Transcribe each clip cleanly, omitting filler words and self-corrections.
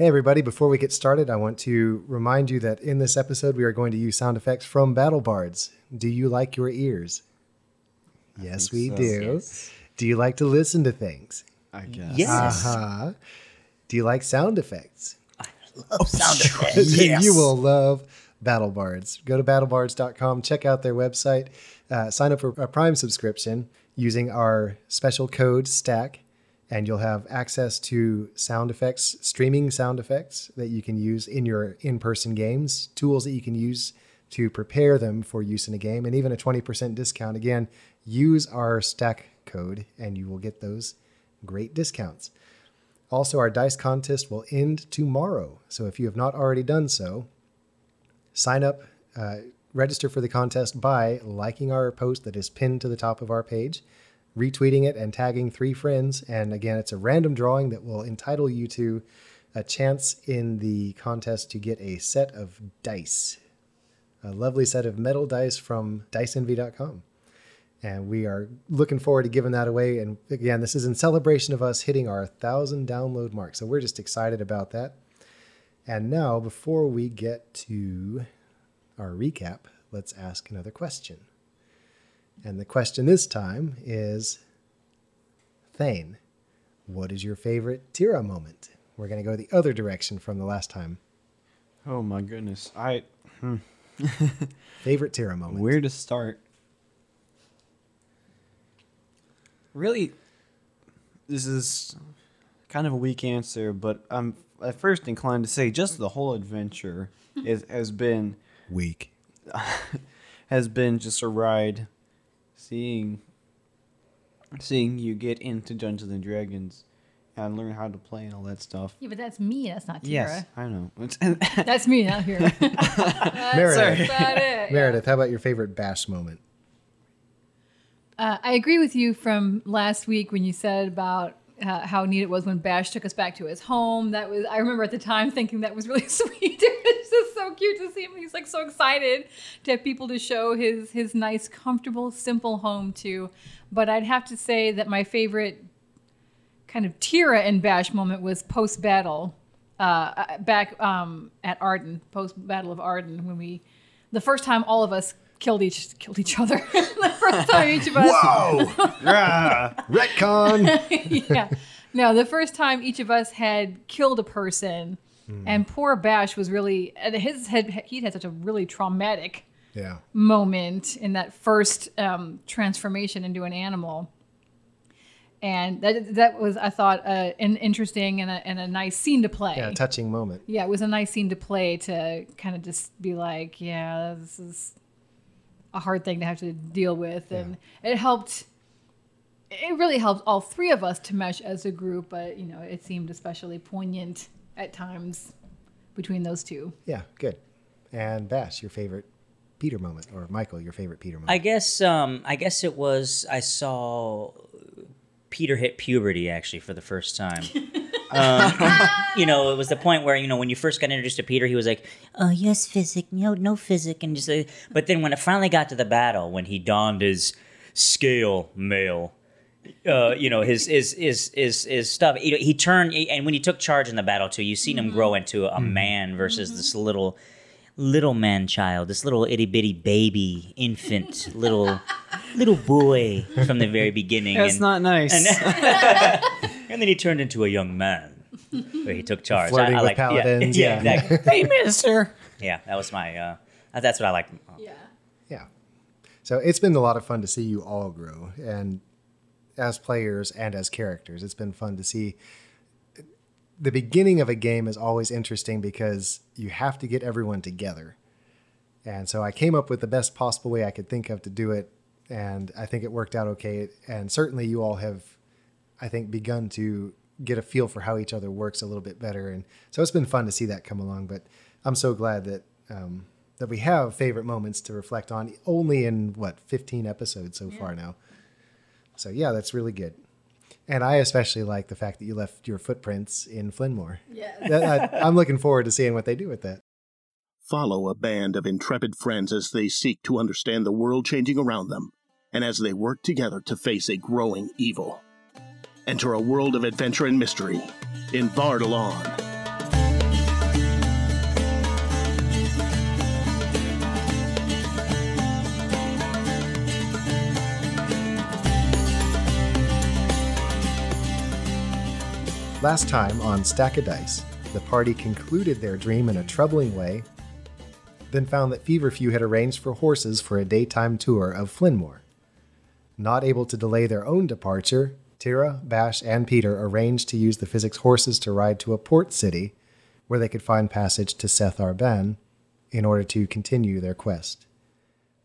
Hey everybody, before we get started, I want to remind you that in this episode we are going to use sound effects from BattleBards. Do you like your ears? Yes, we do. Yes. Do you like to listen to things? I guess. Yes. Uh-huh. Do you like sound effects? I love sound effects. Yes. You will love BattleBards. Go to battlebards.com, check out their website, sign up for a Prime subscription using our special code STACK, and you'll have access to sound effects, streaming sound effects that you can use in your in-person games, tools that you can use to prepare them for use in a game, and even a 20% discount. Again, use our STACK code and you will get those great discounts. Also, our dice contest will end tomorrow. So if you have not already done so, sign up, register for the contest by liking our post that is pinned to the top of our page, retweeting it, and tagging 3 friends. And again, it's a random drawing that will entitle you to a chance in the contest to get a set of dice, a lovely set of metal dice from DiceEnvy.com. And we are looking forward to giving that away. And again, this is in celebration of us hitting our 1,000 download mark. So we're just excited about that. And now, before we get to our recap, let's ask another question. And the question this time is, Thane, what is your favorite Tira moment? We're going to go the other direction from the last time. Oh my goodness. Favorite Tira moment. Where to start? Really, this is kind of a weak answer, but I'm at first inclined to say just the whole adventure has been weak. Has been just a ride. Seeing you get into Dungeons and Dragons and learn how to play and all that stuff. Yeah, but that's me. That's not Tira. Yes, I know. That's me, not here. Meredith. About it. Meredith, how about your favorite bash moment? I agree with you from last week when you said about how neat it was when Bash took us back to his home. That was, I remember at the time thinking that was really sweet. It was just so cute to see him. He's like so excited to have people to show his nice, comfortable, simple home to. But I'd have to say that my favorite kind of Tira and Bash moment was post-battle, back at Arden, post-battle of Arden, when the first time all of us killed each other. The first time each of us. Whoa! Yeah. Retcon. Yeah. No, the first time each of us had killed a person, and poor Bash was really he had such a really traumatic moment in that first transformation into an animal, and that was, I thought, an interesting and a nice scene to play. Yeah, a touching moment. Yeah, it was a nice scene to play, to kind of just be like, yeah, this is a hard thing to have to deal with. And it really helped all 3 of us to mesh as a group, but it seemed especially poignant at times between those 2. Yeah, good. And Bash, your favorite Peter moment, or Michael, your favorite Peter moment? I guess it was, I saw Peter hit puberty actually for the first time. It was the point where, when you first got introduced to Peter, he was like, oh, yes, physic, no physic. And just, but then when it finally got to the battle, when he donned his scale mail, his stuff, he turned, and when he took charge in the battle too, you've seen him grow into a man versus this little man child, this little itty bitty baby infant, little boy from the very beginning. That's not nice. And then he turned into a young man. Where he took charge. Flirting with paladins. Yeah. Exactly. Hey, minister. Yeah, that was my. That's what I liked. Yeah. So it's been a lot of fun to see you all grow, and as players and as characters, it's been fun to see. The beginning of a game is always interesting because you have to get everyone together. And so I came up with the best possible way I could think of to do it. And I think it worked out okay. And certainly you all have, I think, begun to get a feel for how each other works a little bit better. And so it's been fun to see that come along. But I'm so glad that that we have favorite moments to reflect on, only in, 15 episodes so far now. So, yeah, that's really good. And I especially like the fact that you left your footprints in Flynnmore. Yeah. I'm looking forward to seeing what they do with that. Follow a band of intrepid friends as they seek to understand the world changing around them, and as they work together to face a growing evil. Enter a world of adventure and mystery in Bardalon. Last time on Stack a Dice, the party concluded their dream in a troubling way, then found that Feverfew had arranged for horses for a daytime tour of Flynnmore. Not able to delay their own departure, Tira, Bash, and Peter arranged to use the Physic's horses to ride to a port city where they could find passage to Seth Arban in order to continue their quest.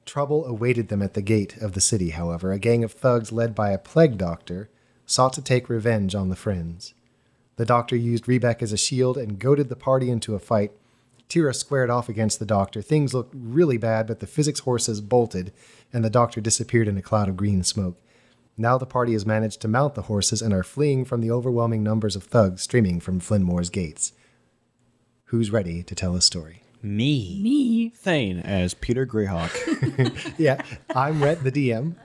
Trouble awaited them at the gate of the city, however. A gang of thugs led by a plague doctor sought to take revenge on the friends. The doctor used Rebec as a shield and goaded the party into a fight. Tira squared off against the doctor. Things looked really bad, but the Physic's horses bolted, and the doctor disappeared in a cloud of green smoke. Now the party has managed to mount the horses and are fleeing from the overwhelming numbers of thugs streaming from Flynnmore's gates. Who's ready to tell a story? Me. Thane as Peter Greyhawk. Yeah, I'm Rhett, the DM.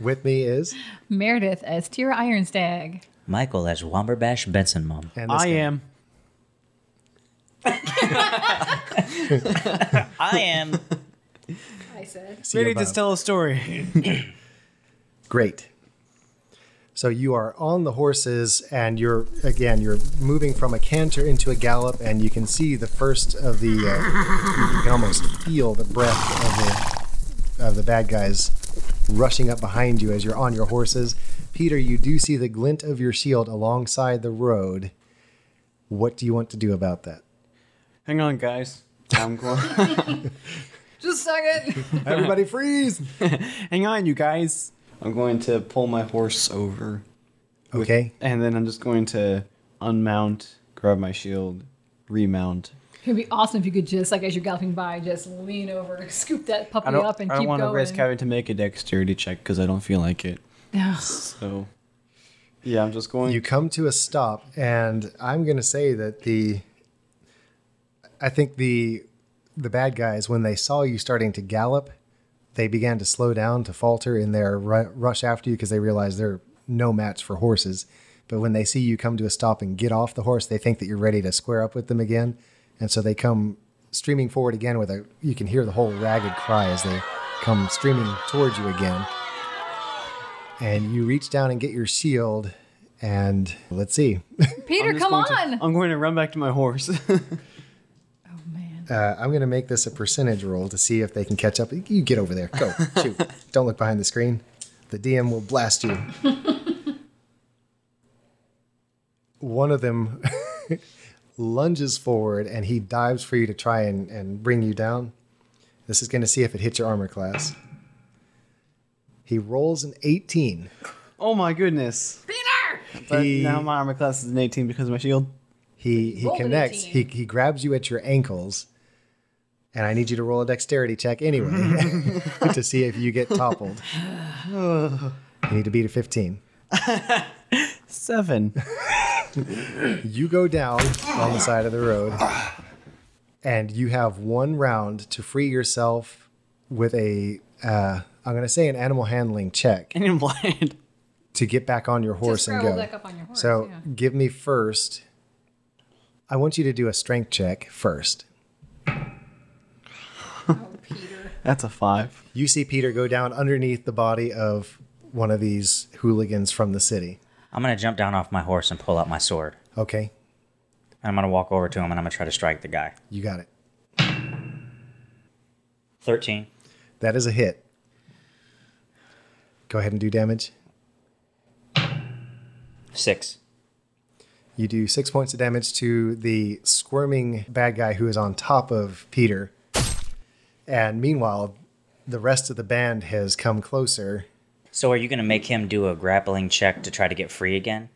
With me is... Meredith as Tira Ironstag. Michael as Wamberbash Benson, Mom. And I am... Ready to tell a story. Great. So you are on the horses, and you're moving from a canter into a gallop, and you can see the first of the. You can almost feel the breath of the bad guys rushing up behind you as you're on your horses. Peter, you do see the glint of your shield alongside the road. What do you want to do about that? Hang on, guys. I'm going. Just a second. Everybody freeze. Hang on, you guys. I'm going to pull my horse over. Okay. And then I'm just going to unmount, grab my shield, remount. It would be awesome if you could just, like, as you're galloping by, just lean over, scoop that puppy up and keep going. I don't want to risk having to make a dexterity check because I don't feel like it. So, yeah, I'm just going. You come to a stop, and I'm going to say that I think the bad guys, when they saw you starting to gallop, they began to slow down, to falter in their rush after you because they realize they're no match for horses. But when they see you come to a stop and get off the horse, they think that you're ready to square up with them again. And so they come streaming forward again with a, you can hear the whole ragged cry as they come streaming towards you again. And you reach down and get your shield and let's see. Peter, come on. I'm going to run back to my horse. I'm going to make this a percentage roll to see if they can catch up. You get over there. Go. Shoot. Don't look behind the screen. The DM will blast you. One of them lunges forward, and he dives for you to try and bring you down. This is going to see if it hits your armor class. He rolls an 18. Oh, my goodness. Peter! But now my armor class is an 18 because of my shield. He connects. He grabs you at your ankles. And I need you to roll a dexterity check anyway to see if you get toppled. You need to beat a 15. 7. You go down on the side of the road, and you have one round to free yourself with a, I'm going to say an animal handling check. Animal handling. To get back on your horse and go. Back up on your horse, so give me first. I want you to do a strength check first. Oh, Peter. That's a 5. You see Peter go down underneath the body of one of these hooligans from the city. I'm going to jump down off my horse and pull out my sword. Okay. And I'm going to walk over to him, and I'm going to try to strike the guy. You got it. 13. That is a hit. Go ahead and do damage. 6. You do 6 points of damage to the squirming bad guy who is on top of Peter. And meanwhile, the rest of the band has come closer. So are you going to make him do a grappling check to try to get free again?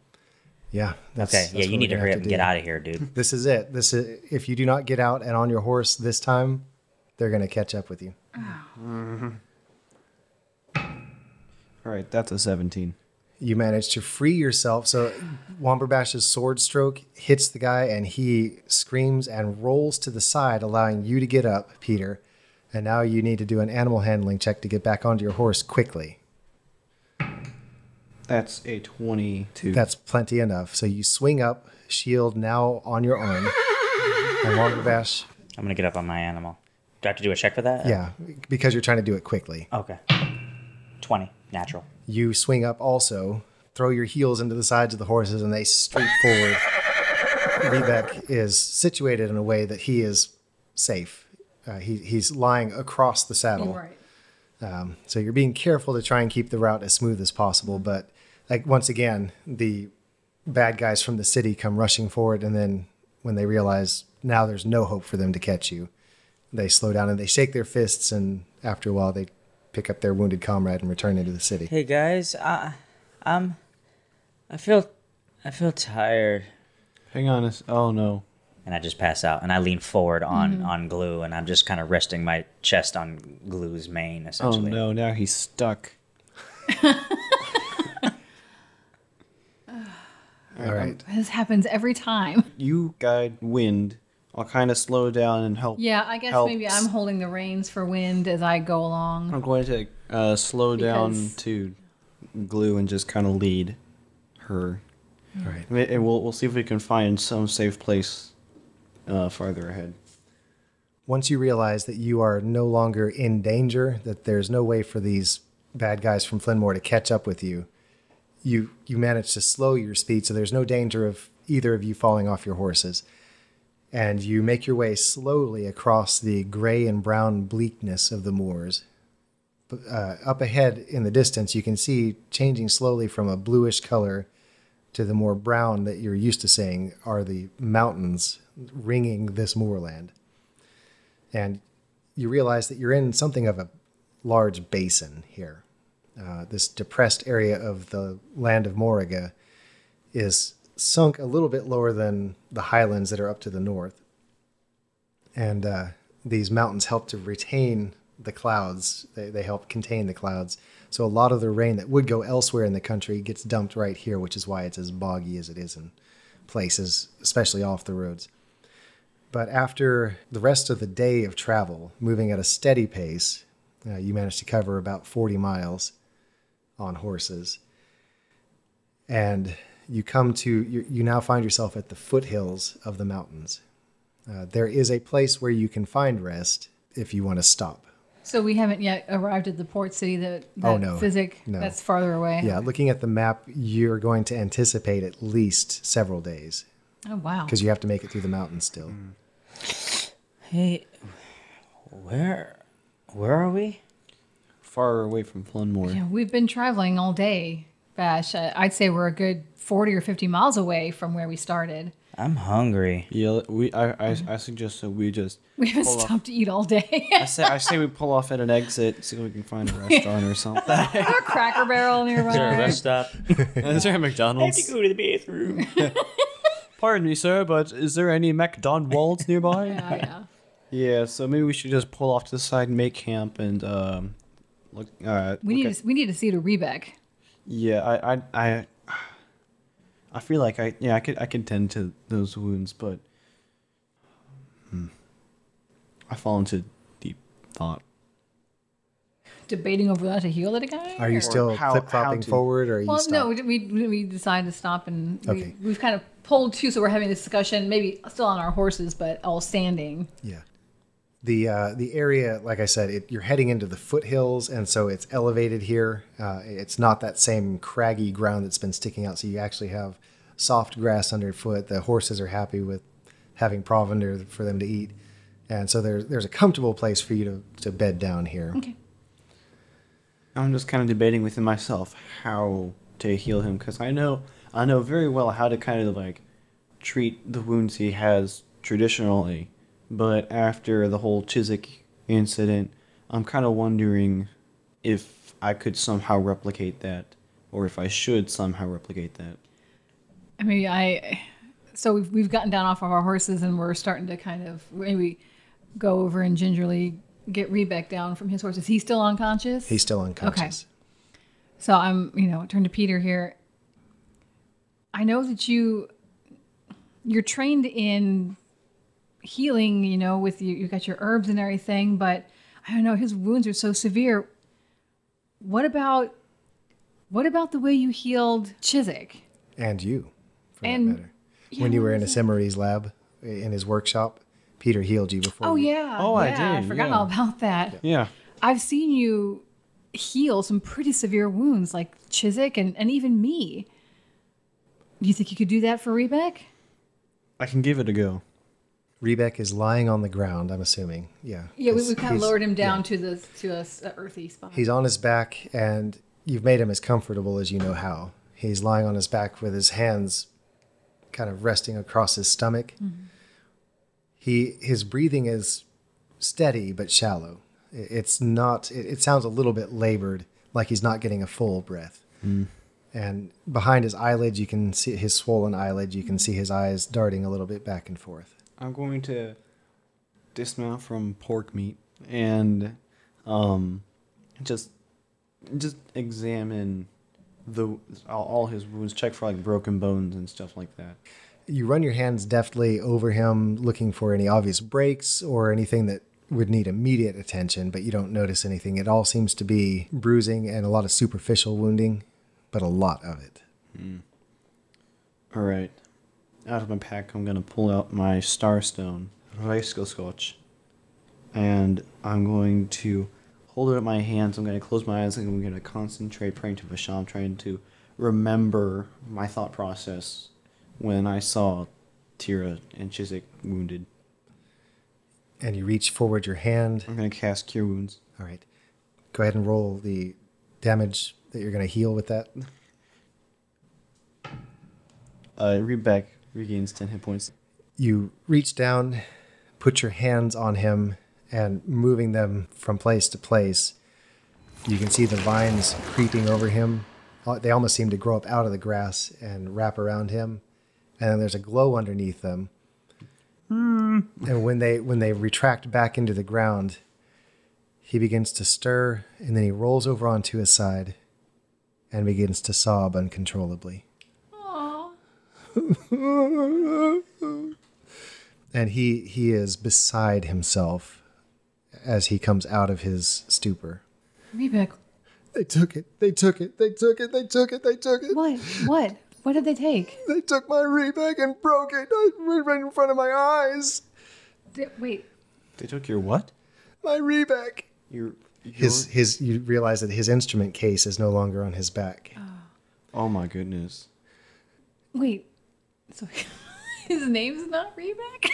Yeah. That's you need to hurry up and get out of here, dude. This is it. If you do not get out and on your horse this time, they're going to catch up with you. Mm-hmm. All right, that's a 17. You manage to free yourself. So Wamberbash's sword stroke hits the guy, and he screams and rolls to the side, allowing you to get up, Peter. And now you need to do an animal handling check to get back onto your horse quickly. That's a 22. That's plenty enough. So you swing up, shield now on your arm. And Wamberbash. I'm going to get up on my animal. Do I have to do a check for that? Yeah, because you're trying to do it quickly. Okay. 20, natural. You swing up also, throw your heels into the sides of the horses, and they streak forward. Rebec is situated in a way that he is safe. He's lying across the saddle. Right. So you're being careful to try and keep the route as smooth as possible. But like once again, the bad guys from the city come rushing forward, and then when they realize now there's no hope for them to catch you, they slow down and they shake their fists, and after a while they pick up their wounded comrade and return into the city. Hey guys, I feel tired. Hang on oh no. And I just pass out, and I lean forward on Glue, and I'm just kind of resting my chest on Glue's mane, essentially. Oh no, now he's stuck. All right. This happens every time. You guide Wind. I'll kind of slow down and help. Yeah, I guess maybe I'm holding the reins for Wind as I go along. I'm going to slow down to Glue and just kind of lead her. All right. And we'll see if we can find some safe place farther ahead. Once you realize that you are no longer in danger, that there's no way for these bad guys from Flynnmore to catch up with you, you manage to slow your speed so there's no danger of either of you falling off your horses. And you make your way slowly across the gray and brown bleakness of the moors. Up ahead in the distance, you can see changing slowly from a bluish color to the more brown that you're used to seeing are the mountains ringing this moorland. And you realize that you're in something of a large basin here. This depressed area of the land of Moraga is sunk a little bit lower than the highlands that are up to the north. And these mountains help to retain the clouds. They help contain the clouds. So a lot of the rain that would go elsewhere in the country gets dumped right here, which is why it's as boggy as it is in places, especially off the roads. But after the rest of the day of travel, moving at a steady pace, you manage to cover about 40 miles on horses. And you come to, you now find yourself at the foothills of the mountains. There is a place where you can find rest if you want to stop. So we haven't yet arrived at the port city no. That's farther away. Yeah, looking at the map, you're going to anticipate at least several days. Oh, wow. Because you have to make it through the mountains still. Hey, where are we? Far away from Flynnmore. Yeah, we've been traveling all day, Bash. I'd say we're a good 40 or 50 miles away from where we started. I'm hungry. Yeah, I suggest that we just... We haven't stopped to eat all day. I say we pull off at an exit, see if we can find a restaurant or something. Or a Cracker Barrel nearby. Is there a rest stop? Is there a McDonald's? I have to go to the bathroom. Pardon me, sir, but is there any McDonald's nearby? Yeah. Yeah, so maybe we should just pull off to the side and make camp and look... We need to see to Rebec. Yeah, I feel like I could tend to those wounds, but I fall into deep thought. Debating over that to heal it again? Are you still flip-flopping forward, or are you stopped? Well, no, we decided to stop, and we've kind of pulled too, so we're having this discussion, maybe still on our horses, but all standing. Yeah. The area, like I said, you're heading into the foothills, and so it's elevated here. It's not that same craggy ground that's been sticking out, so you actually have soft grass underfoot. The horses are happy with having provender for them to eat, and so there's a comfortable place for you to bed down here. Okay. I'm just kind of debating within myself how to heal him, because I know very well how to kind of like treat the wounds he has traditionally. But after the whole Chiswick incident, I'm kind of wondering if I could somehow replicate that, or if I should somehow replicate that. I mean, so we've gotten down off of our horses, and we're starting to kind of maybe go over and gingerly get Rebec down from his horse. Is he still unconscious? He's still unconscious. Okay. So I'm, turn to Peter here. I know that you're trained in healing, with you got your herbs and everything, but I don't know, his wounds are so severe. What about the way you healed Chiswick? And you, for that matter. Yeah, when you were in Asimari's lab, in his workshop, Peter healed you before. Oh, yeah. Oh, yeah, I did. I forgot all about that. Yeah. I've seen you heal some pretty severe wounds, like Chiswick and even me. Do you think you could do that for Rebec? I can give it a go. Rebec is lying on the ground, I'm assuming. Yeah. Yeah, we kind of lowered him down to a earthy spot. He's on his back, and you've made him as comfortable as you know how. He's lying on his back with his hands kind of resting across his stomach. Mm-hmm. His breathing is steady but shallow. It sounds a little bit labored, like he's not getting a full breath. Mm. And behind his eyelids, you can see his swollen eyelid. You can see his eyes darting a little bit back and forth. I'm going to dismount from pork meat and just examine all his wounds, check for like broken bones and stuff like that. You run your hands deftly over him, looking for any obvious breaks or anything that would need immediate attention, but you don't notice anything. It all seems to be bruising and a lot of superficial wounding, but a lot of it. Mm. All right. Out of my pack, I'm going to pull out my Starstone, Reiskoscotch, and I'm going to hold it in my hands. I'm going to close my eyes and I'm going to concentrate, praying to Vasham, trying to remember my thought process when I saw Tira and Chizik wounded. And you reach forward your hand. I'm going to cast Cure Wounds. All right. Go ahead and roll the damage that you're going to heal with that. Rebec regains 10 hit points. You reach down, put your hands on him, and moving them from place to place, you can see the vines creeping over him. They almost seem to grow up out of the grass and wrap around him. And then there's a glow underneath them. Mm. And when they retract back into the ground, he begins to stir, and then he rolls over onto his side and begins to sob uncontrollably. And he is beside himself as he comes out of his stupor. Rebec. They took it. They took it. They took it. They took it. They took it. What? What did they take? They took my Rebec and broke it right in front of my eyes. Wait. They took your what? My Rebec. His. You realize that his instrument case is no longer on his back. Oh my goodness. Wait. So his name's not Rebec?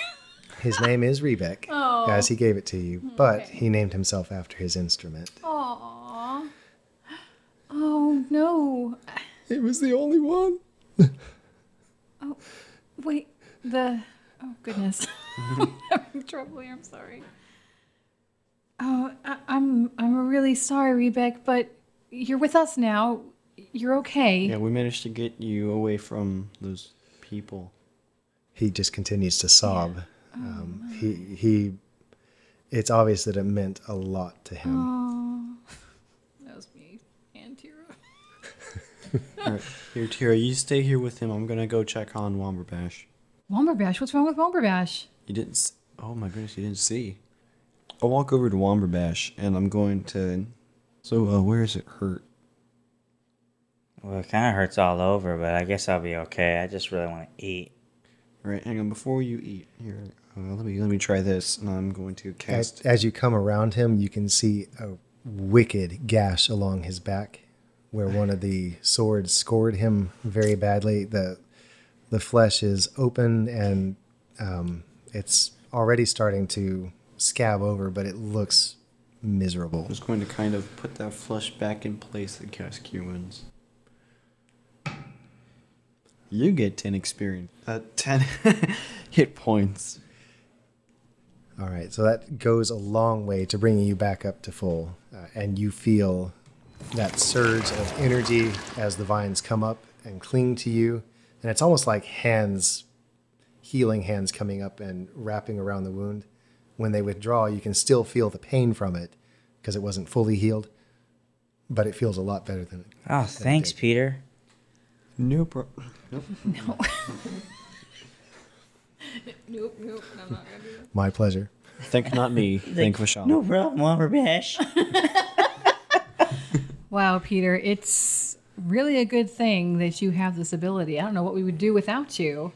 His name is Rebec. Oh. As he gave it to you, but he named himself after his instrument. Aww. Oh no. It was the only one. Oh, wait. Oh goodness. I'm having trouble here. I'm sorry. Oh, I'm really sorry, Rebec, but you're with us now. You're okay. Yeah, we managed to get you away from those people. He just continues to sob. Yeah. It's obvious that it meant a lot to him. Oh. That was me and Tira. All right, here, Tira, you stay here with him. I'm going to go check on Wamberbash. Wamberbash? What's wrong with Wamberbash? You didn't see. Oh my goodness, you didn't see. I'll walk over to Wamberbash and I'm going to... So, where is it hurt? Well, it kind of hurts all over, but I guess I'll be okay. I just really want to eat. All right, hang on. Before you eat, here, let me try this, and I'm going to cast... As you come around him, you can see a wicked gash along his back where one of the swords scored him very badly. The flesh is open, and it's already starting to scab over, but it looks miserable. I'm just going to kind of put that flesh back in place and cast Cure Wounds. You get 10 experience. 10 hit points. All right, so that goes a long way to bringing you back up to full. And you feel that surge of energy as the vines come up and cling to you. And it's almost like healing hands coming up and wrapping around the wound. When they withdraw, you can still feel the pain from it because it wasn't fully healed. But it feels a lot better than it did. Oh, thanks, Peter. No. Nope. I'm not going to do that. My pleasure. Think not me. Think Vasham. No problem, Wamberbash. Wow, Peter, it's really a good thing that you have this ability. I don't know what we would do without you.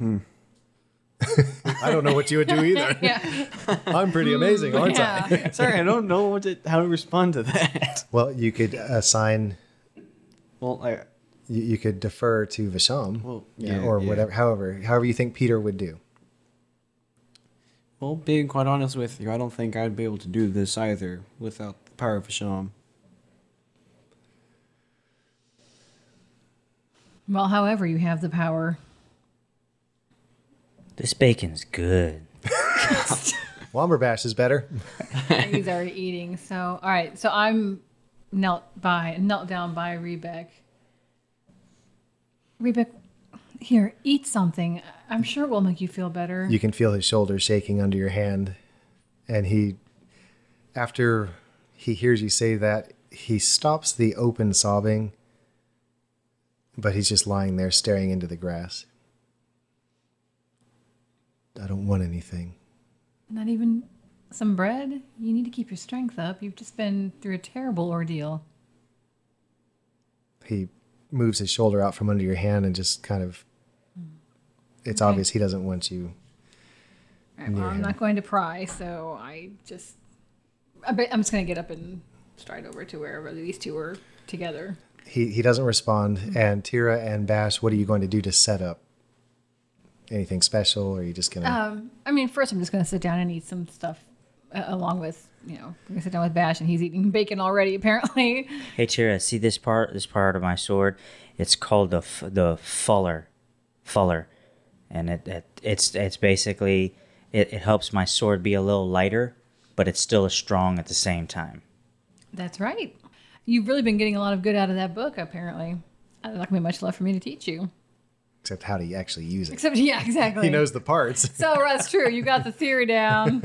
I don't know what you would do either. Yeah. I'm pretty amazing, aren't I? Sorry, I don't know how to respond to that. Well, you could assign... Well, I... you could defer to Vasham, whatever, however you think Peter would do. Well, being quite honest with you, I don't think I'd be able to do this either without the power of Vasham. Well, however you have the power. This bacon's good. Wamberbash is better. He's already eating, so... All right, so I'm knelt down by Rebec. Rebec, here, eat something. I'm sure it will make you feel better. You can feel his shoulders shaking under your hand. And he, after he hears you say that, he stops the open sobbing, but he's just lying there staring into the grass. I don't want anything. Not even some bread? You need to keep your strength up. You've just been through a terrible ordeal. He moves his shoulder out from under your hand and just kind of... It's obvious he doesn't want you. Right, well, I'm not going to pry, so I'm just going to get up and stride over to wherever these two are together. He doesn't respond. Mm-hmm. And Tira and Bash, what are you going to do to set up? Anything special, or are you just going to... first I'm just going to sit down and eat some stuff along with, I'm going to sit down with Bash, and he's eating bacon already, apparently. Hey, Tira, see this part of my sword? It's called the fuller. And it's basically, it helps my sword be a little lighter, but it's still as strong at the same time. That's right. You've really been getting a lot of good out of that book, apparently. There's not going to be much left for me to teach you. Except how to actually use it. Exactly. He knows the parts. So that's true. You got the theory down.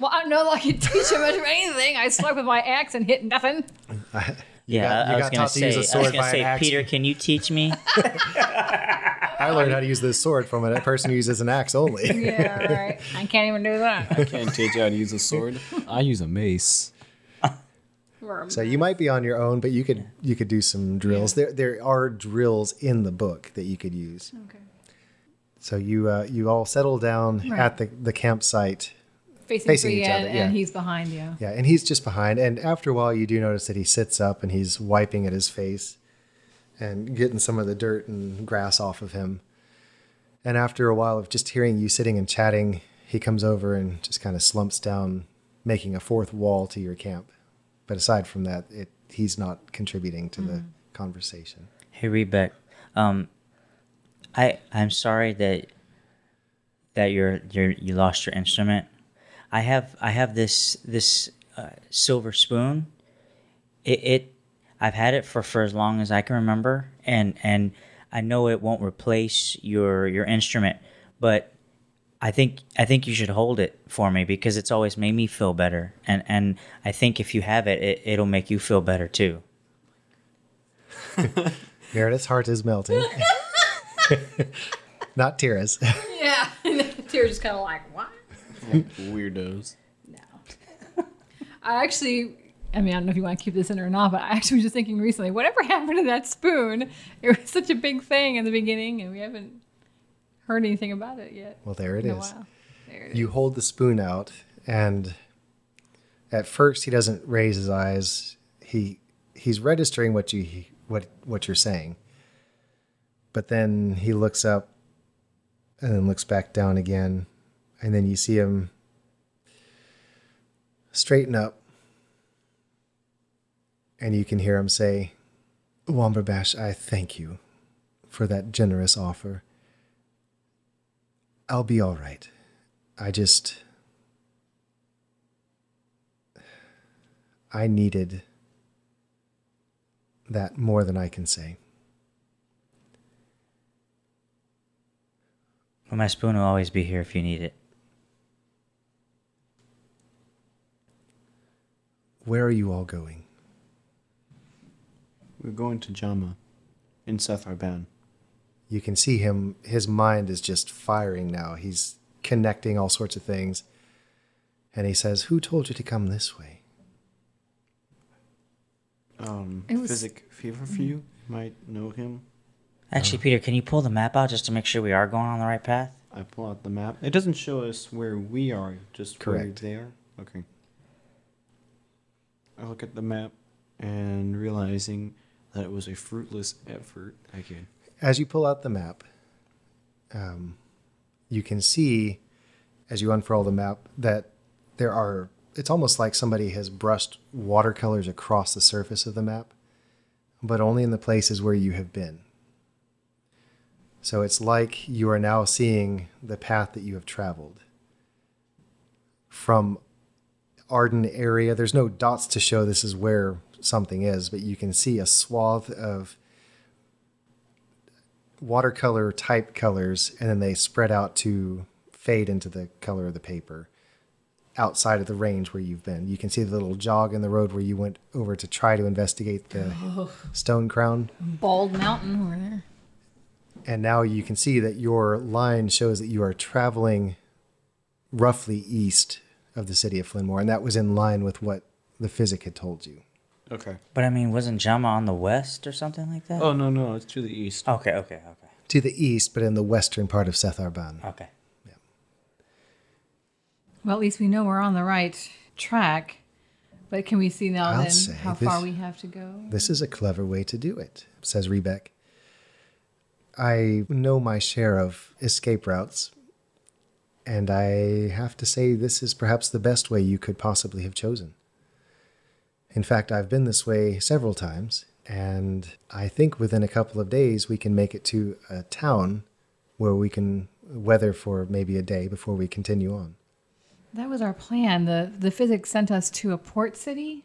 Well, I don't know, like, you teach him much of anything. I struck with my axe and hit nothing. I was going to say, Peter, can you teach me? I learned how to use this sword from a person who uses an axe only. Yeah, right. I can't even do that. I can't teach you how to use a sword. I use a mace. So you might be on your own, but you could do some drills. Yeah. There are drills in the book that you could use. Okay. So you all settle down at the campsite, facing each other, and he's behind you. Yeah, and he's just behind. And after a while, you do notice that he sits up and he's wiping at his face and getting some of the dirt and grass off of him. And after a while of just hearing you sitting and chatting, he comes over and just kind of slumps down, making a fourth wall to your camp. But aside from that, he's not contributing to the conversation. Hey, Rebec, I'm sorry that you lost your instrument. I have this silver spoon. I've had it for as long as I can remember, and I know it won't replace your instrument, but I think you should hold it for me because it's always made me feel better, and I think if you have it, it'll make you feel better too. Meredith's heart is melting. Not Tira's. Yeah, Tira's just kind of like, what? Like weirdos. No. I don't know if you want to keep this in or not, but I actually was just thinking recently, whatever happened to that spoon? It was such a big thing in the beginning, and we haven't heard anything about it yet. Well, there it is. You hold the spoon out, and at first he doesn't raise his eyes. He's registering what you're saying, but then he looks up and then looks back down again, and then you see him straighten up, and you can hear him say, "Wamberbash, I thank you for that generous offer. I'll be all right. I needed that more than I can say." Well, my spoon will always be here if you need it. Where are you all going? We're going to Jama in Seth Arban. You can see him, his mind is just firing now. He's connecting all sorts of things. And he says, "Who told you to come this way?" Feverfew might know him. Actually, Peter, can you pull the map out just to make sure we are going on the right path? I pull out the map. It doesn't show us where we are, just correct where they are. Okay. I look at the map and realizing that it was a fruitless effort. Okay. As you pull out the map, you can see, as you unfurl the map, that there are... It's almost like somebody has brushed watercolors across the surface of the map, but only in the places where you have been. So it's like you are now seeing the path that you have traveled. From Arden area, there's no dots to show this is where something is, but you can see a swath of watercolor type colors, and then they spread out to fade into the color of the paper outside of the range where you've been. You can see the little jog in the road where you went over to try to investigate the Stone Crown. Bald Mountain over there. And now you can see that your line shows that you are traveling roughly east of the city of Flynnmore, and that was in line with what the physic had told you. Okay. But I mean, wasn't Jama on the west or something like that? Oh, no, it's to the east. Okay. To the east, but in the western part of Seth Arban. Okay. Yeah. Well, at least we know we're on the right track, but can we see now how far we have to go? This is a clever way to do it, says Rebec. I know my share of escape routes, and I have to say this is perhaps the best way you could possibly have chosen. In fact, I've been this way several times, and I think within a couple of days we can make it to a town where we can weather for maybe a day before we continue on. That was our plan. The physic sent us to a port city.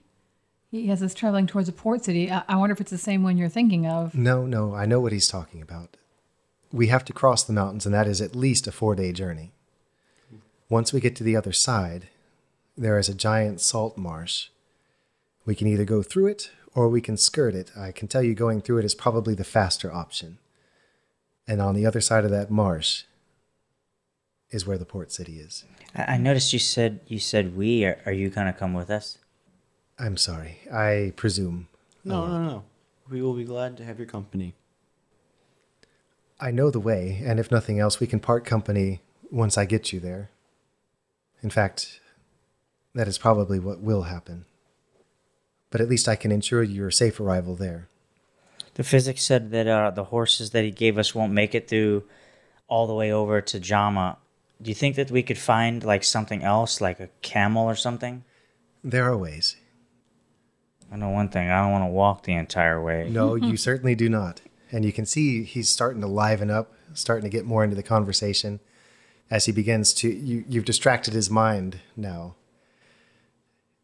He has us traveling towards a port city. I wonder if it's the same one you're thinking of. No, I know what he's talking about. We have to cross the mountains, and that is at least a 4-day journey. Once we get to the other side, there is a giant salt marsh. We can either go through it or we can skirt it. I can tell you going through it is probably the faster option. And on the other side of that marsh is where the port city is. I noticed you said we. Are you going to come with us? I'm sorry. I presume. No. We will be glad to have your company. I know the way, and if nothing else, we can part company once I get you there. In fact, that is probably what will happen. But at least I can ensure your safe arrival there. The physic said that the horses that he gave us won't make it through all the way over to Jama. Do you think that we could find something else, like a camel or something? There are ways. I know one thing. I don't want to walk the entire way. No, you certainly do not. And you can see he's starting to liven up, starting to get more into the conversation as he begins to... You've distracted his mind now.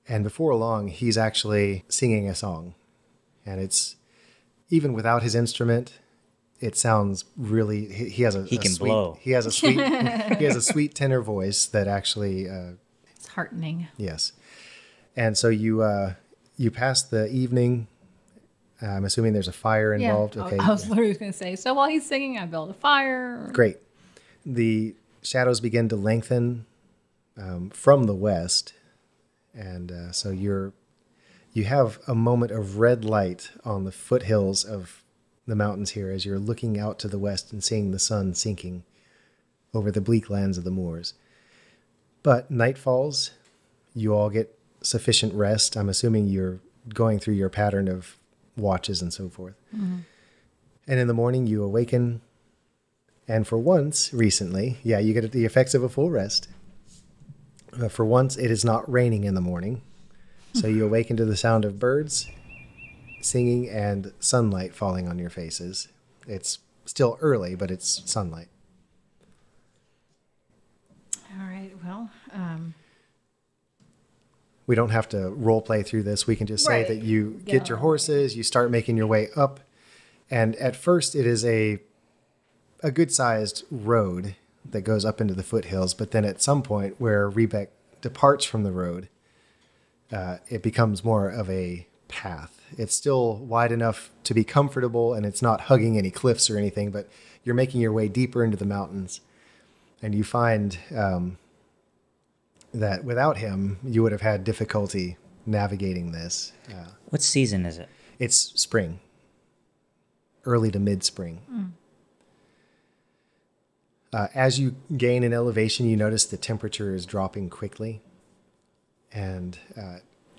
And before long, he's actually singing a song. And it's, even without his instrument, it sounds really, he has a sweet he has a sweet tenor voice that actually... it's heartening. Yes. And so you pass the evening. I'm assuming there's a fire involved. Yeah, okay. I was literally going to say, so while he's singing, I build a fire. Great. The shadows begin to lengthen from the west. And so you have a moment of red light on the foothills of the mountains here as you're looking out to the west and seeing the sun sinking over the bleak lands of the moors. But night falls, you all get sufficient rest. I'm assuming you're going through your pattern of watches and so forth. Mm-hmm. And in the morning you awaken, and for once recently, you get the effects of a full rest. For once, it is not raining in the morning, so you awaken to the sound of birds singing and sunlight falling on your faces. It's still early, but it's sunlight. All right, well... we don't have to role play through this. We can just say that you get your horses, you start making your way up, and at first it is a good-sized road that goes up into the foothills, but then at some point where Rebec departs from the road, it becomes more of a path. It's still wide enough to be comfortable, and it's not hugging any cliffs or anything, but you're making your way deeper into the mountains, and you find that without him, you would have had difficulty navigating this. What season is it? It's spring, early to mid-spring. Mm. As you gain an elevation, you notice the temperature is dropping quickly. And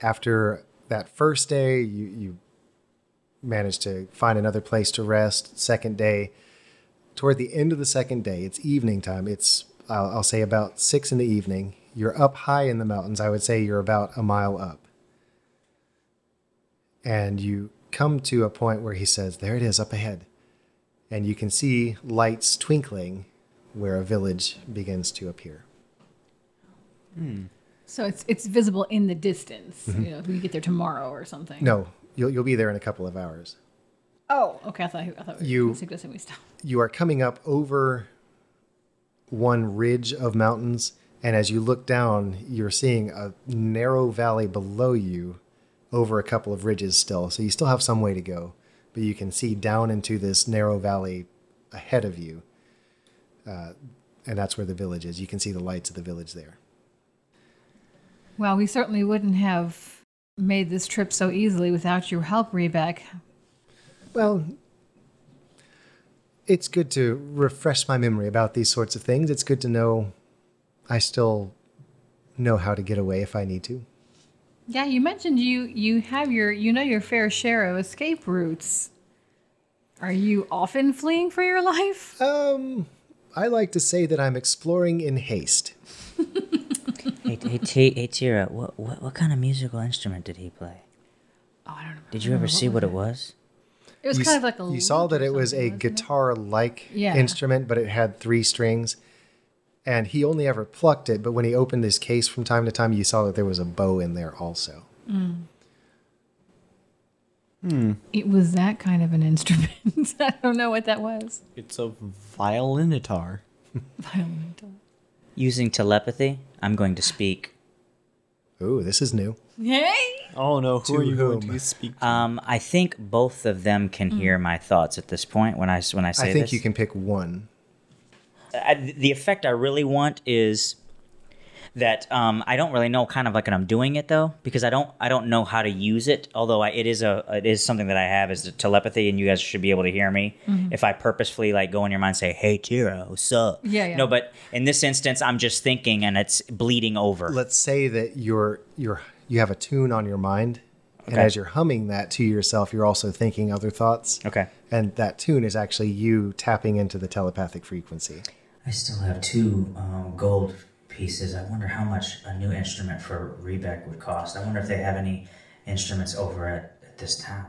after that first day, you managed to find another place to rest. Second day, toward the end of the second day, it's evening time. It's, I'll say about 6 in the evening. You're up high in the mountains. I would say you're about a mile up. And you come to a point where he says, there it is up ahead. And you can see lights twinkling where a village begins to appear. Mm. So it's visible in the distance. Mm-hmm. You know, if we get there tomorrow or something. No, you'll be there in a couple of hours. Oh, okay. I thought we were suggesting we stop. You are coming up over one ridge of mountains, and as you look down, you're seeing a narrow valley below you over a couple of ridges still. So you still have some way to go, but you can see down into this narrow valley ahead of you. And that's where the village is. You can see the lights of the village there. Well, we certainly wouldn't have made this trip so easily without your help, Rebec. Well, it's good to refresh my memory about these sorts of things. It's good to know I still know how to get away if I need to. Yeah, you mentioned you have your fair share of escape routes. Are you often fleeing for your life? I like to say that I'm exploring in haste. Hey, Tira, what kind of musical instrument did he play? Oh, I don't remember. Did you ever see what it was? It was kind of like a lute. You saw that it was a guitar-like instrument, but it had 3 strings. And he only ever plucked it, but when he opened his case from time to time, you saw that there was a bow in there also. Mm. Hmm. It was that kind of an instrument. I don't know what that was. It's a violinitar. Violinitar. Using telepathy, I'm going to speak. Ooh, this is new. Yay! Oh no, who are you going to speak to? I think both of them can hear my thoughts at this point when I say this. I think you can pick one. The effect I really want is that I don't really know kind of like what I'm doing it though, because I don't know how to use it, although it is something that I have is the telepathy, and you guys should be able to hear me. Mm-hmm. If I purposefully like go in your mind and say, hey Tira, what's up? Yeah. No, but in this instance I'm just thinking and it's bleeding over. Let's say that you have a tune on your mind, okay, and as you're humming that to yourself, you're also thinking other thoughts. Okay. And that tune is actually you tapping into the telepathic frequency. I still have 2 gold pieces. I wonder how much a new instrument for Rebec would cost. I wonder if they have any instruments over at this town.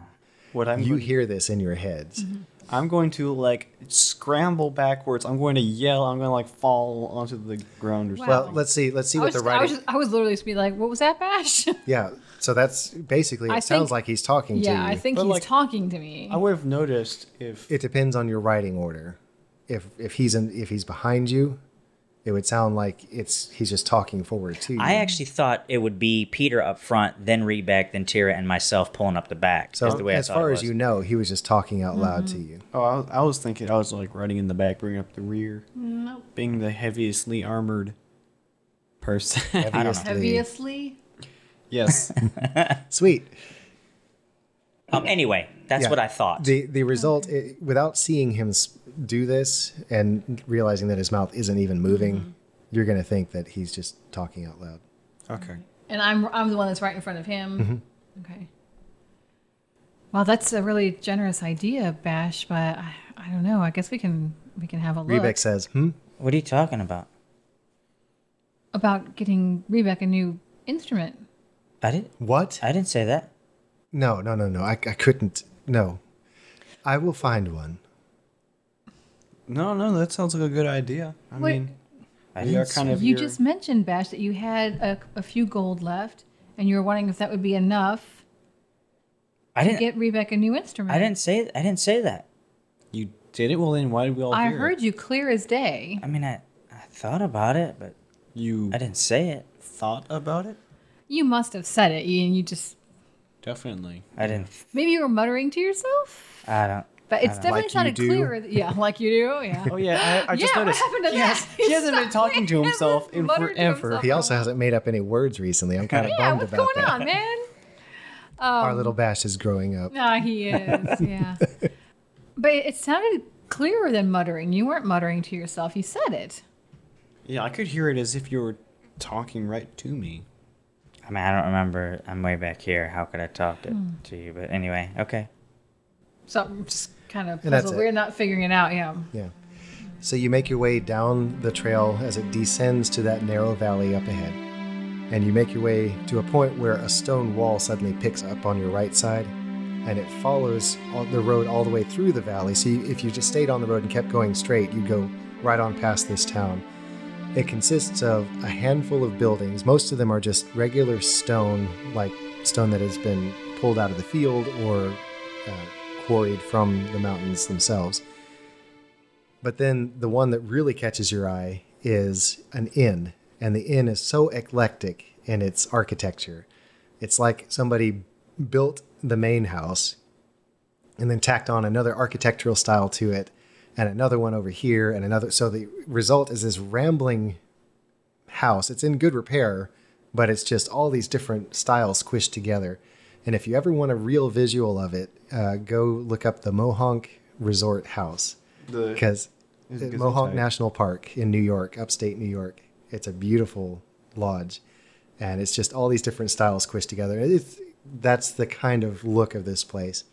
Hear this in your heads. Mm-hmm. I'm going to like scramble backwards. I'm going to yell. I'm going to like fall onto the ground or something. Well, let's see what the writing. I was literally just be like, "What was that, Bash?" Yeah. So that's basically. Sounds like he's talking to you. Yeah, I think he's talking to me. I would have noticed if it depends on your writing order. If he's behind you, it would sound like he's just talking forward to you. I actually thought it would be Peter up front, then Rebec, then Tira, and myself pulling up the back. So the way as far as you know, he was just talking out loud to you. Oh, I was thinking I was like running in the back, bringing up the rear. Nope. Being the heaviestly armored person. Heaviestly? Yes. Sweet. Anyway, that's what I thought. The result, without seeing him do this and realizing that his mouth isn't even moving, you're going to think that he's just talking out loud. Okay. And I'm the one that's right in front of him. Mm-hmm. Okay. Well, that's a really generous idea, Bash, but I don't know. I guess we can have a look. Rebec says, What are you talking about? About getting Rebec a new instrument. I didn't. What? I didn't say that. No. I couldn't. No. I will find one. No, that sounds like a good idea. You just mentioned, Bash, that you had a few gold left, and you were wondering if that would be enough to get Rebec a new instrument. I didn't say that. You did it? Well, then why did we all hear it? I heard you clear as day. I mean, I thought about it, but I didn't say it. Thought about it? You must have said it, and you just... Definitely. I didn't... Maybe you were muttering to yourself? I don't... But it's definitely sounded clearer. Yeah, like you do. Yeah. Oh, yeah. I just noticed. What happened to that? He hasn't been talking to himself in forever. He also hasn't made up any words recently. I'm kind of bummed about that. What's going on, man? Our little Bash is growing up. No, he is. Yeah. But it sounded clearer than muttering. You weren't muttering to yourself. You said it. Yeah, I could hear it as if you were talking right to me. I mean, I don't remember. I'm way back here. How could I talk to you? But anyway, okay. something just kind of puzzled. We're not figuring it out, yeah. Yeah. So you make your way down the trail as it descends to that narrow valley up ahead. And you make your way to a point where a stone wall suddenly picks up on your right side, and it follows the road all the way through the valley. So if you just stayed on the road and kept going straight, you'd go right on past this town. It consists of a handful of buildings. Most of them are just regular stone, like stone that has been pulled out of the field or quarried from the mountains themselves. But then the one that really catches your eye is an inn. And the inn is so eclectic in its architecture. It's like somebody built the main house and then tacked on another architectural style to it and another one over here and another. So the result is this rambling house. It's in good repair, but it's just all these different styles squished together. And if you ever want a real visual of it, go look up the Mohonk Resort House. Because Mohonk National Park in New York, upstate New York. It's a beautiful lodge, and it's just all these different styles squished together. That's the kind of look of this place.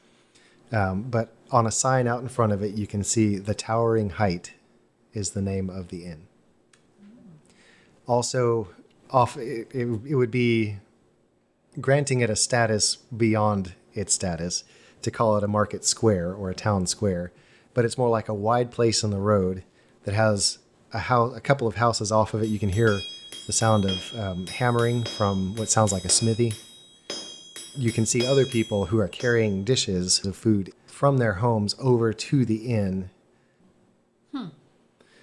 But on a sign out in front of it, you can see The Towering Height is the name of the inn. Also, it would be granting it a status beyond its status to call it a market square or a town square, but it's more like a wide place on the road that has a couple of houses off of it. You can hear the sound of hammering from what sounds like a smithy. You can see other people who are carrying dishes of food from their homes over to the inn.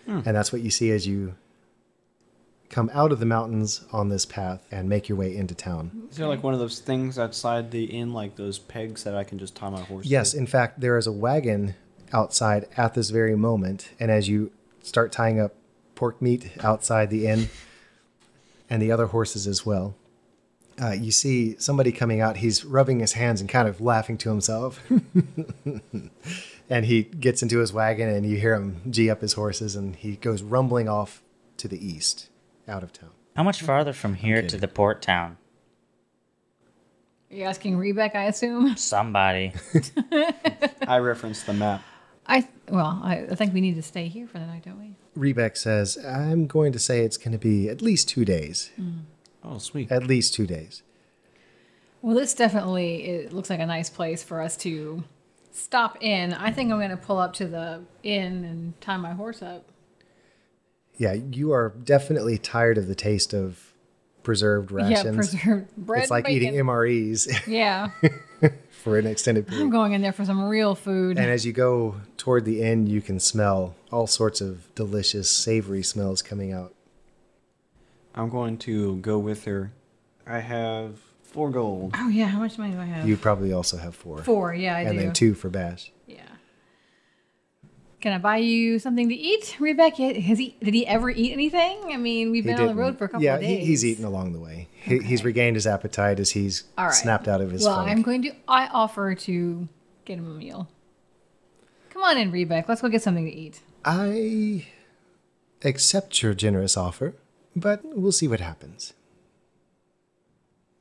And that's what you see as you come out of the mountains on this path and make your way into town. Is there like one of those things outside the inn, like those pegs that I can just tie my horse to? Yes, in fact, there is a wagon outside at this very moment, and as you start tying up pork meat outside the inn and the other horses as well. You see somebody coming out. He's rubbing his hands and kind of laughing to himself. And he gets into his wagon and you hear him gee up his horses and he goes rumbling off to the east, out of town. How much farther from here to the port town? Are you asking Rebec, I assume? Somebody. I referenced the map. I think we need to stay here for the night, don't we? Rebec says, I'm going to say it's going to be at least 2 days. Mm. Oh, sweet. At least 2 days. Well, this definitely looks like a nice place for us to stop in. I think I'm going to pull up to the inn and tie my horse up. Yeah, you are definitely tired of the taste of preserved rations. Yeah, preserved bread. It's like bacon. Eating MREs. Yeah. For an extended period. I'm going in there for some real food. And as you go toward the end, you can smell all sorts of delicious, savory smells coming out. I'm going to go with her. I have 4 gold. Oh, yeah. How much money do I have? You probably also have 4. 4, yeah, I do. And then 2 for Bash. Yeah. Can I buy you something to eat, Rebecca? Did he ever eat anything? I mean, we've been on the road for a couple of days. Yeah, he's eaten along the way. Okay. He's regained his appetite as he's snapped out of his funk. I offer to get him a meal. Come on in, Rebecca. Let's go get something to eat. I accept your generous offer, but we'll see what happens.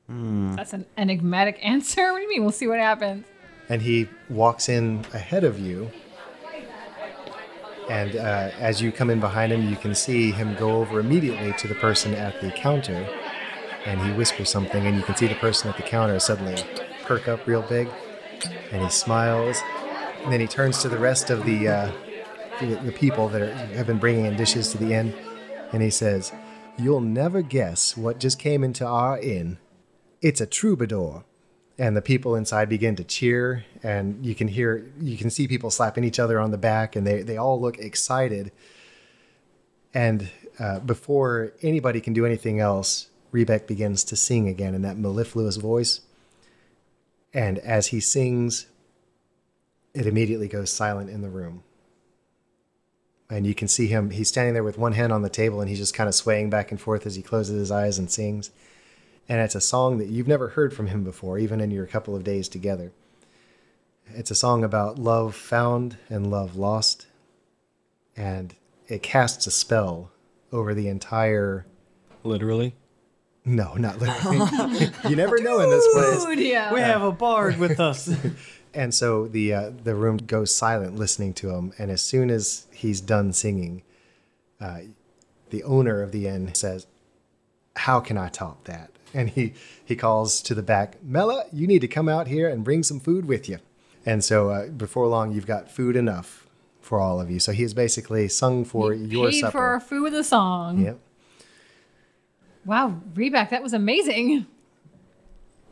That's an enigmatic answer. What do you mean, we'll see what happens? And he walks in ahead of you. And as you come in behind him, you can see him go over immediately to the person at the counter, and he whispers something, and you can see the person at the counter suddenly perk up real big, and he smiles, and then he turns to the rest of the people that have been bringing in dishes to the inn, and he says, "You'll never guess what just came into our inn. It's a troubadour." And the people inside begin to cheer, and you can see people slapping each other on the back, and they all look excited. And before anybody can do anything else, Rebec begins to sing again in that mellifluous voice. And as he sings, it immediately goes silent in the room. And you can see him, he's standing there with one hand on the table, and he's just kind of swaying back and forth as he closes his eyes and sings. And it's a song that you've never heard from him before, even in your couple of days together. It's a song about love found and love lost. And it casts a spell over the entire... Literally? No, not literally. You never know in this place. Dude, yeah. We have a bard with us. And so the room goes silent listening to him. And as soon as he's done singing, the owner of the inn says, "How can I top that?" And he calls to the back, "Mella, you need to come out here and bring some food with you." And so before long, you've got food enough for all of you. So he has basically sung for your supper. Paid for our food with a song. Yep. Wow, Rebec, that was amazing.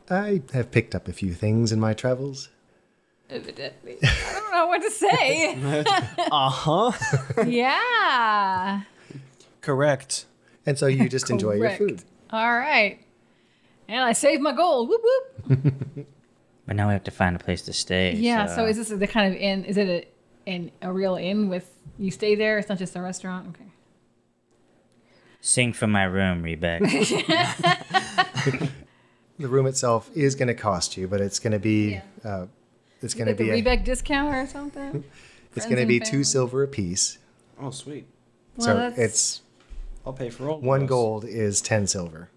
I have picked up a few things in my travels. Evidently. I don't know what to say. Uh-huh. Yeah. Correct. And so you just enjoy your food. All right. And I saved my gold. Whoop, whoop. But now we have to find a place to stay. Yeah, so is this the kind of inn? Is it a real inn with you stay there? It's not just a restaurant? Okay. Sing from my room, Rebec. The room itself is going to cost you, but it's going to be... Yeah. It's going to be a Rebec discount or something. It's going to be $2 silver a piece. Oh, sweet. Well, so it's... I'll pay for all. One gold is 10 silver.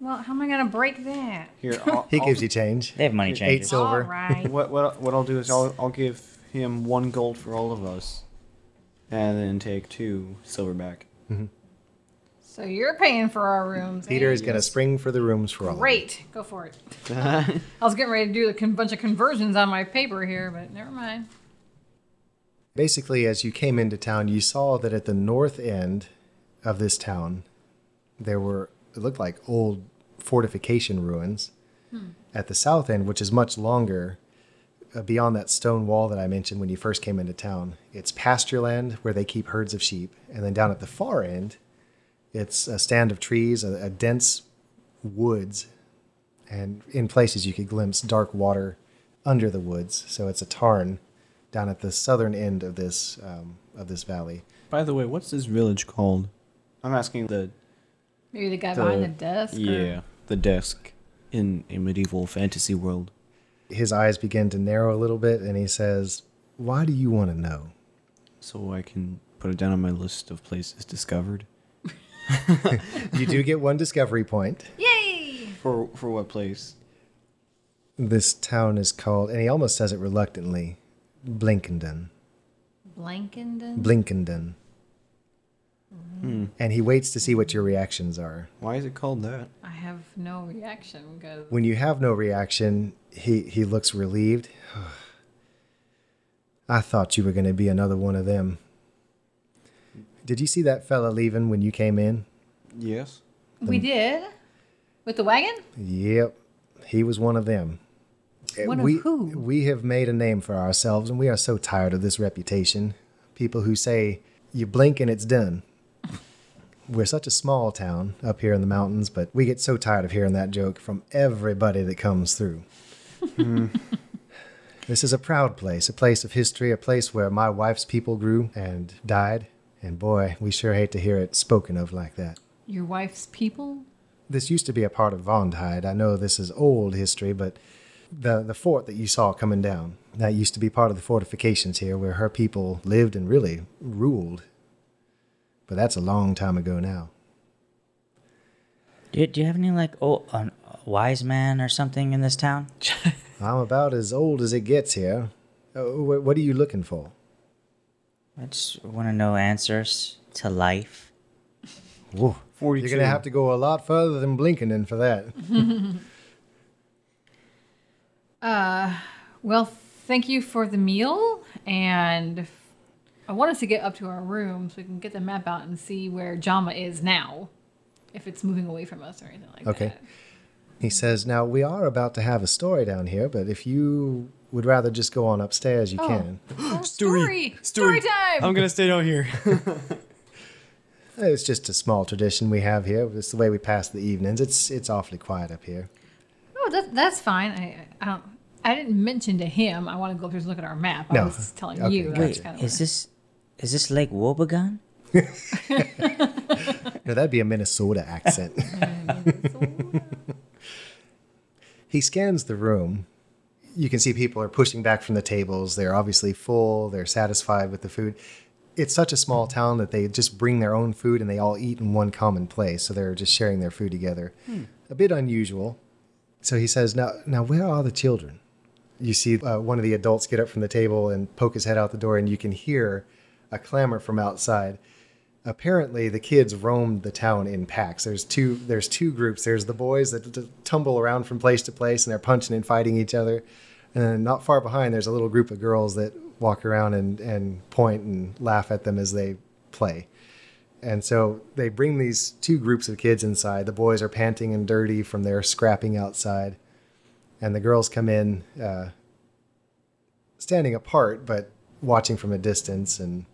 Well, how am I going to break that? Here, he gives you change. They have money change. 8 silver. All right. What I'll do is I'll give him 1 gold for all of us, and then take 2 silver back. Mm-hmm. So you're paying for our rooms. Peter is going to spring for the rooms for all. Great, go for it. I was getting ready to do a bunch of conversions on my paper here, but never mind. Basically, as you came into town, you saw that at the north end of this town, there were, it looked like old fortification ruins. Hmm. At the south end, which is much longer, beyond that stone wall that I mentioned when you first came into town, it's pasture land where they keep herds of sheep. And then down at the far end, it's a stand of trees, a dense woods. And in places you could glimpse dark water under the woods. So it's a tarn down at the southern end of this valley. By the way, what's this village called? I'm asking the... Maybe the guy behind the desk? Yeah, the desk in a medieval fantasy world. His eyes begin to narrow a little bit, and he says, "Why do you want to know?" So I can put it down on my list of places discovered. You do get 1 discovery point. Yay! For what place? This town is called, and he almost says it reluctantly, Blinkenden. Blinkenden? Blinkenden. Mm-hmm. And he waits to see what your reactions are. Why is it called that? I have no reaction. Cause... When you have no reaction, he looks relieved. I thought you were going to be another one of them. Did you see that fella leaving when you came in? Yes. We did? With the wagon? Yep. He was one of them. One of who? We have made a name for ourselves, and we are so tired of this reputation. People who say, "You blink and it's done." We're such a small town up here in the mountains, but we get so tired of hearing that joke from everybody that comes through. This is a proud place, a place of history, a place where my wife's people grew and died. And boy, we sure hate to hear it spoken of like that. Your wife's people? This used to be a part of Vondheide. I know this is old history, but the fort that you saw coming down, that used to be part of the fortifications here where her people lived and really ruled. But that's a long time ago now. Do you have any, wise man or something in this town? I'm about as old as it gets here. What are you looking for? I just want to know answers to life. Whoa. 42. You're going to have to go a lot further than Blinkenden for that. Well, thank you for the meal, and I want us to get up to our room so we can get the map out and see where Jama is now, if it's moving away from us or anything like that. Okay. He says, "Now, we are about to have a story down here, but if you would rather just go on upstairs, you can. Story time! I'm going to stay down here. It's just a small tradition we have here. It's the way we pass the evenings. It's awfully quiet up here. Oh, that's fine. I didn't mention to him I want to go up there and look at our map. I was just telling you. Gotcha. Wait, kind of is this Lake Wobegon? No, that'd be a Minnesota accent. Minnesota. He scans the room. You can see people are pushing back from the tables. They're obviously full. They're satisfied with the food. It's such a small town that they just bring their own food and they all eat in one common place. So they're just sharing their food together. A bit unusual. So he says, now where are the children? You see one of the adults get up from the table and poke his head out the door, and you can hear a clamor from outside. Apparently, the kids roamed the town in packs. There's two groups. There's the boys that tumble around from place to place, and they're punching and fighting each other. And then not far behind, there's a little group of girls that walk around and point and laugh at them as they play. And so they bring these two groups of kids inside. The boys are panting and dirty from their scrapping outside. And the girls come in standing apart, but watching from a distance. And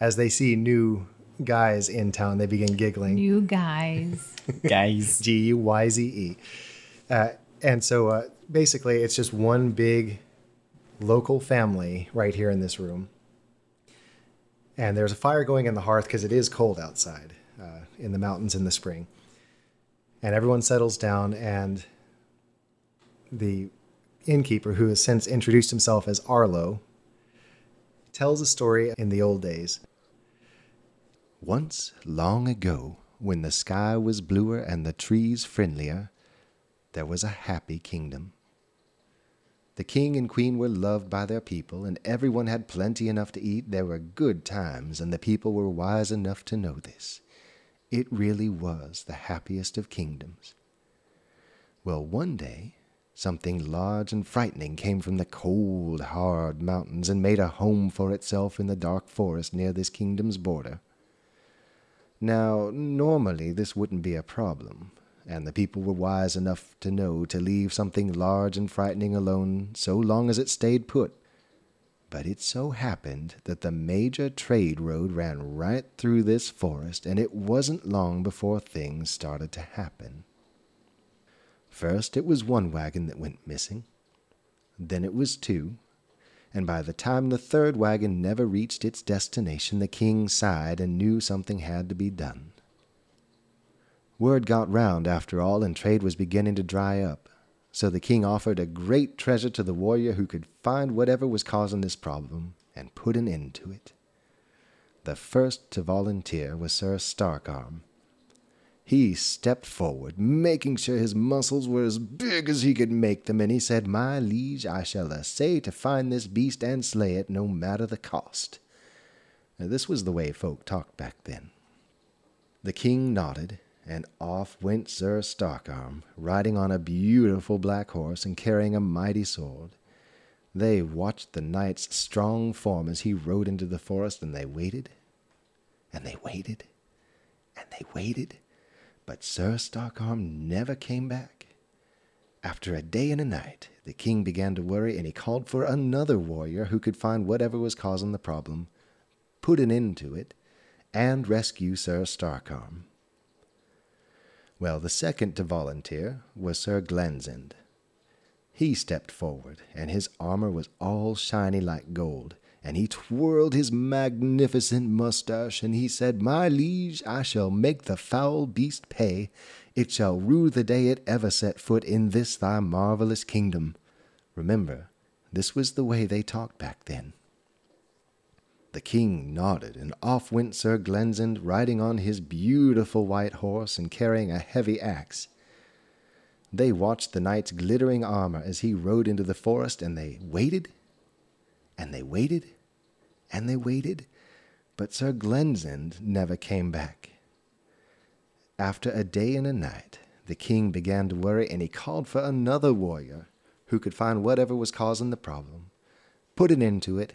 as they see new guys in town, they begin giggling. New guys. Guys. G-U-Y-Z-E. And so basically it's just one big local family right here in this room. And there's a fire going in the hearth because it is cold outside in the mountains in the spring. And everyone settles down, and the innkeeper, who has since introduced himself as Arlo, tells a story in the old days. Once, long ago, when the sky was bluer and the trees friendlier, there was a happy kingdom. The king and queen were loved by their people, and everyone had plenty enough to eat. There were good times, and the people were wise enough to know this. It really was the happiest of kingdoms. Well, one day, something large and frightening came from the cold, hard mountains and made a home for itself in the dark forest near this kingdom's border. Now, normally this wouldn't be a problem, and the people were wise enough to know to leave something large and frightening alone so long as it stayed put. But it so happened that the major trade road ran right through this forest, and it wasn't long before things started to happen. First, it was one wagon that went missing. Then it was two. And by the time the third wagon never reached its destination, the king sighed and knew something had to be done. Word got round, after all, and trade was beginning to dry up. So the king offered a great treasure to the warrior who could find whatever was causing this problem and put an end to it. The first to volunteer was Sir Starkarm. He stepped forward, making sure his muscles were as big as he could make them, and he said, "My liege, I shall essay to find this beast and slay it, no matter the cost." Now, this was the way folk talked back then. The king nodded, and off went Sir Starkarm, riding on a beautiful black horse and carrying a mighty sword. They watched the knight's strong form as he rode into the forest, and they waited, and they waited, and they waited. But Sir Starkarm never came back. After a day and a night, the king began to worry, and he called for another warrior who could find whatever was causing the problem, put an end to it, and rescue Sir Starkarm. Well, the second to volunteer was Sir Glensend. He stepped forward, and his armor was all shiny like gold, and he twirled his magnificent mustache, and he said, "My liege, I shall make the foul beast pay. It shall rue the day it ever set foot in this thy marvelous kingdom." Remember, this was the way they talked back then. The king nodded, and off went Sir Glensend, riding on his beautiful white horse and carrying a heavy axe. They watched the knight's glittering armor as he rode into the forest, and they waited, and they waited, and they waited, but Sir Glensend never came back. After a day and a night, the king began to worry, and he called for another warrior who could find whatever was causing the problem, put an end to it,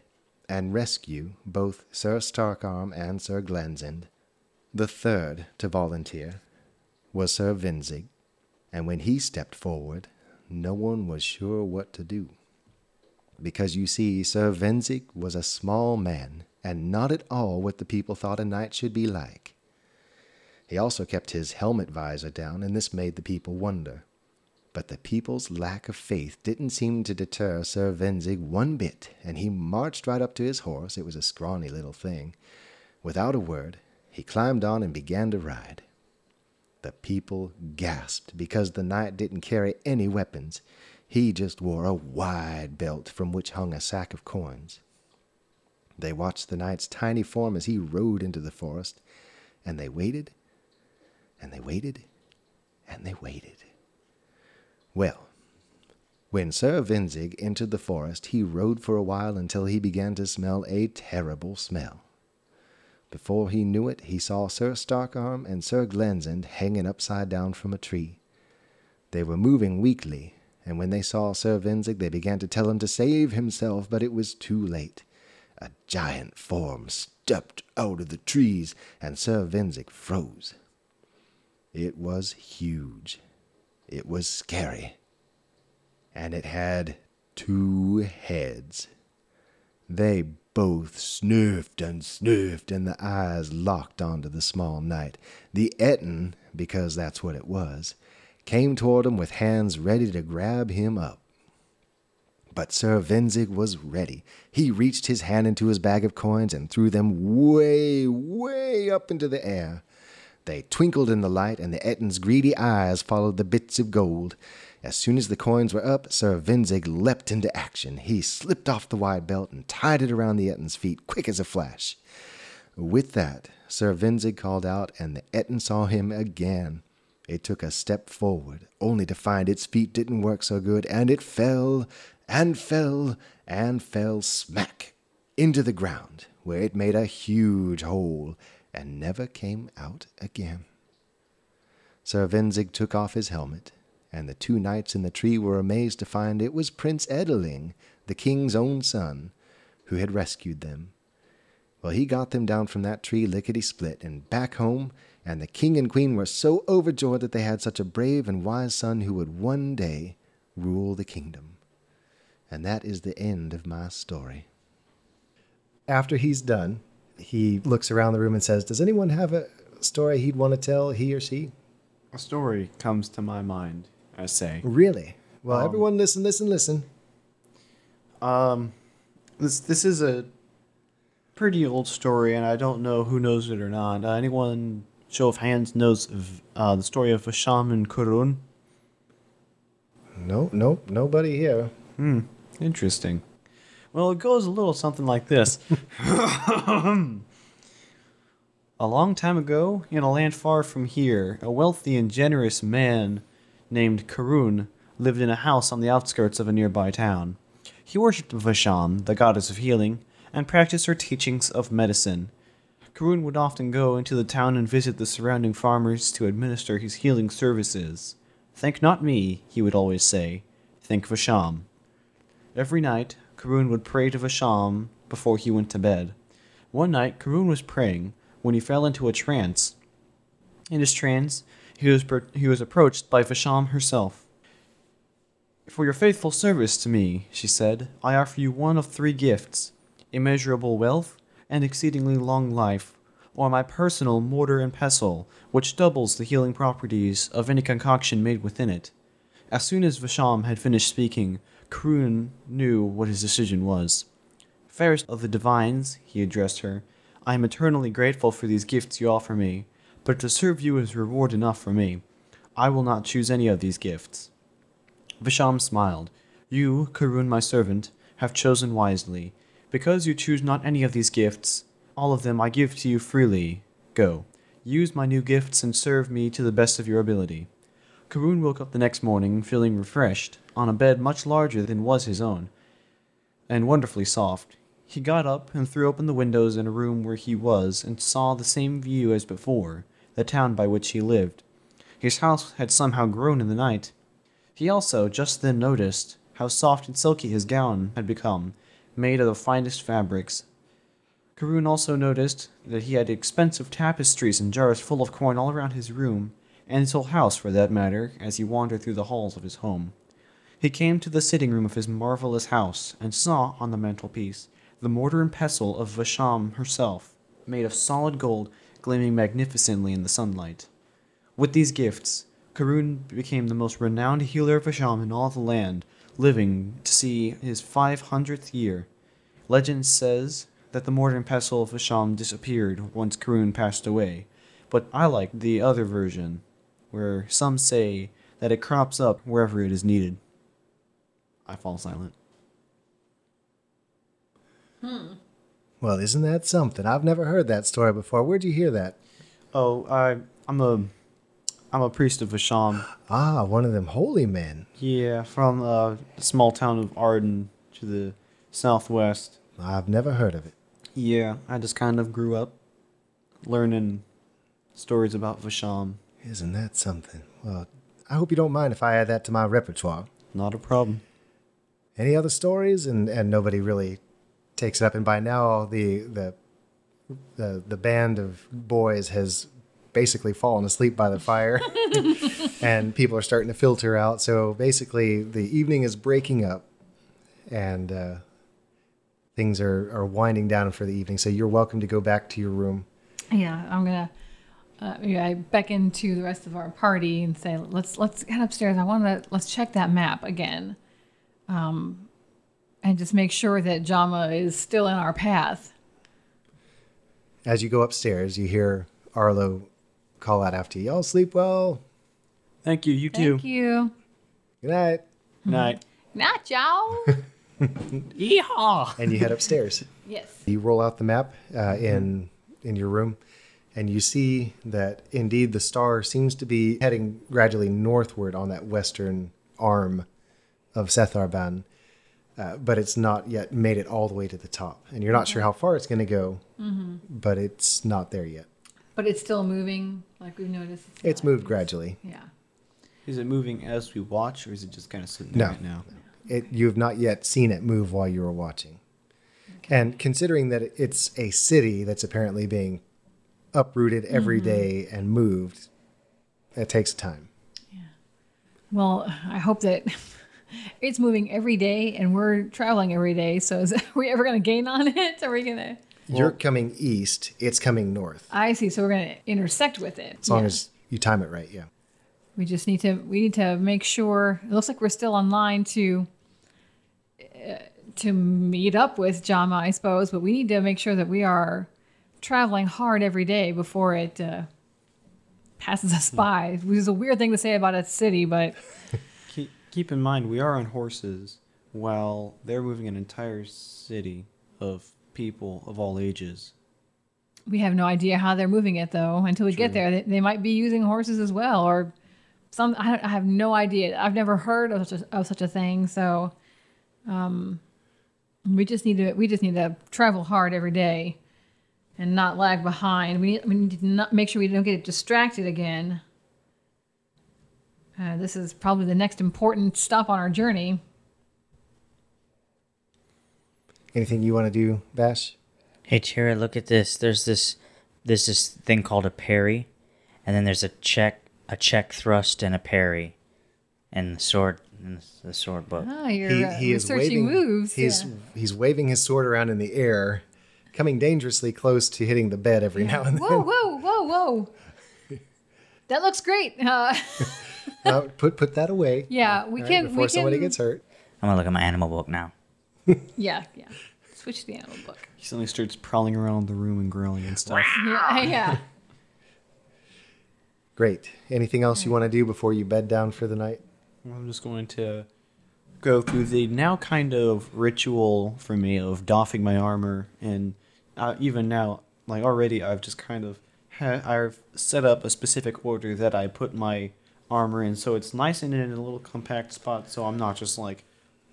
and rescue both Sir Starkarm and Sir Glensend. The third to volunteer was Sir Vinzig, and when he stepped forward, no one was sure what to do. Because you see, Sir Vinzig was a small man, and not at all what the people thought a knight should be like. He also kept his helmet visor down, and this made the people wonder. But the people's lack of faith didn't seem to deter Sir Vinzig one bit, and he marched right up to his horse. It was a scrawny little thing. Without a word, he climbed on and began to ride. The people gasped because the knight didn't carry any weapons. He just wore a wide belt from which hung a sack of coins. They watched the knight's tiny form as he rode into the forest, and they waited, and they waited, and they waited. Well, When Sir Vinzig entered the forest, he rode for a while until he began to smell a terrible smell. Before he knew it, he saw Sir Starkarm and Sir Glensend hanging upside down from a tree. They were moving weakly, and when they saw Sir Vinzig, they began to tell him to save himself, but it was too late. A giant form stepped out of the trees, and Sir Vinzig froze. It was huge. It was scary. And it had two heads. They both sniffed and sniffed, and the eyes locked onto the small knight. The Ettin, because that's what it was, came toward him with hands ready to grab him up. But Sir Vinzig was ready. He reached his hand into his bag of coins and threw them way, way up into the air. They twinkled in the light, and the Ettin's greedy eyes followed the bits of gold. As soon as the coins were up, Sir Vinzig leapt into action. He slipped off the wide belt and tied it around the Ettin's feet, quick as a flash. With that, Sir Vinzig called out, and the Ettin saw him again. It took a step forward, only to find its feet didn't work so good, and it fell, and fell, and fell smack into the ground, where it made a huge hole, and never came out again. Sir Vinzig took off his helmet, and the two knights in the tree were amazed to find it was Prince Edeling, the king's own son, who had rescued them. Well, he got them down from that tree lickety-split and back home, and the king and queen were so overjoyed that they had such a brave and wise son who would one day rule the kingdom. And that is the end of my story. After he's done, he looks around the room and says, "Does anyone have a story he'd want to tell, he or she?" A story comes to my mind. I say. Really? Well, everyone listen. This is a pretty old story, and I don't know who knows it or not. Anyone, show of hands, knows the story of Vasham and Karun? No, nobody here. Interesting. Well, it goes a little something like this. A long time ago, in a land far from here, a wealthy and generous man named Karun lived in a house on the outskirts of a nearby town. He worshipped Vasham, the goddess of healing, and practiced her teachings of medicine. Karun would often go into the town and visit the surrounding farmers to administer his healing services. "Thank not me," he would always say. "Thank Vasham." Every night, Karun would pray to Vasham before he went to bed. One night, Karun was praying when he fell into a trance. In his trance, he was approached by Vasham herself. "For your faithful service to me," she said, "I offer you one of three gifts: immeasurable wealth and exceedingly long life, or my personal mortar and pestle, which doubles the healing properties of any concoction made within it." As soon as Vasham had finished speaking, Karun knew what his decision was. "Fairest of the divines," he addressed her, "I am eternally grateful for these gifts you offer me. But to serve you is reward enough for me. I will not choose any of these gifts." Vasham smiled. "You, Karun, my servant, have chosen wisely. Because you choose not any of these gifts, all of them I give to you freely. Go. Use my new gifts and serve me to the best of your ability." Karun woke up the next morning, feeling refreshed, on a bed much larger than was his own, and wonderfully soft. He got up and threw open the windows in a room where he was, and saw the same view as before, the town by which he lived. His house had somehow grown in the night. He also just then noticed how soft and silky his gown had become, made of the finest fabrics. Karun also noticed that he had expensive tapestries and jars full of coin all around his room, and his whole house for that matter, as he wandered through the halls of his home. He came to the sitting room of his marvelous house, and saw on the mantelpiece the mortar and pestle of Vasham herself, made of solid gold, gleaming magnificently in the sunlight. With these gifts, Karun became the most renowned healer of Vasham in all the land, living to see his 500th year. Legend says that the mortar and pestle of Vasham disappeared once Karun passed away, but I like the other version, where some say that it crops up wherever it is needed. I fall silent. Well, isn't that something? I've never heard that story before. Where'd you hear that? Oh, I'm a I'm a priest of Vasham. Ah, one of them holy men. Yeah, from the small town of Arden to the southwest. I've never heard of it. Yeah, I just kind of grew up learning stories about Vasham. Isn't that something? Well, I hope you don't mind if I add that to my repertoire. Not a problem. Any other stories? And nobody really takes it up. And by now, the band of boys has basically fallen asleep by the fire and people are starting to filter out. So basically the evening is breaking up and things are winding down for the evening. So you're welcome to go back to your room. Yeah, I'm going to I beckon to the rest of our party and say, let's head upstairs. Let's check that map again. And just make sure that Jama is still in our path. As you go upstairs, you hear Arlo call out after you. Y'all sleep well. Thank you. You too. Thank you. Good night. Night. Night, y'all. Yeehaw. And you head upstairs. Yes. You roll out the map in your room, and you see that indeed the star seems to be heading gradually northward on that western arm of Seth Arban, but it's not yet made it all the way to the top, and you're not sure how far it's going to go, but it's not there yet. But it's still moving, like we've noticed. It's moved gradually. Yeah. Is it moving as we watch, or is it just kind of sitting there right now? No. You have not yet seen it move while you were watching. Okay. And considering that it's a city that's apparently being uprooted every day and moved, it takes time. Yeah. Well, I hope that it's moving every day, and we're traveling every day, so are we ever going to gain on it? Are we going to... You're coming east, it's coming north. I see, so we're going to intersect with it. As long as you time it right, yeah. We just need to make sure, it looks like we're still on line to meet up with Jama, I suppose, but we need to make sure that we are traveling hard every day before it passes us by, which is a weird thing to say about a city, but... Keep in mind, we are on horses while they're moving an entire city of people of all ages. We have no idea how they're moving it, though. Until we get there, they might be using horses as well, or some. I have no idea. I've never heard of such a thing. So, we just need to travel hard every day, and not lag behind. We need to make sure we don't get distracted again. This is probably the next important stop on our journey. Anything you want to do, Bash? Hey, Tira, look at this. There's this thing called a parry, and then there's a check thrust and a parry, and the sword book. Oh, he is waving moves. He's waving his sword around in the air, coming dangerously close to hitting the bed every now and then. Whoa! That looks great. Well, put that away. Yeah, we can, before somebody gets hurt. I'm gonna look at my animal book now. Yeah. Switch to the animal book. He suddenly starts prowling around the room and growling and stuff. Yeah. Great. Anything else you want to do before you bed down for the night? I'm just going to go through the now kind of ritual for me of doffing my armor. And even now, like already, I've just kind of I've set up a specific order that I put my armor in. So it's nice and in a little compact spot. So I'm not just like,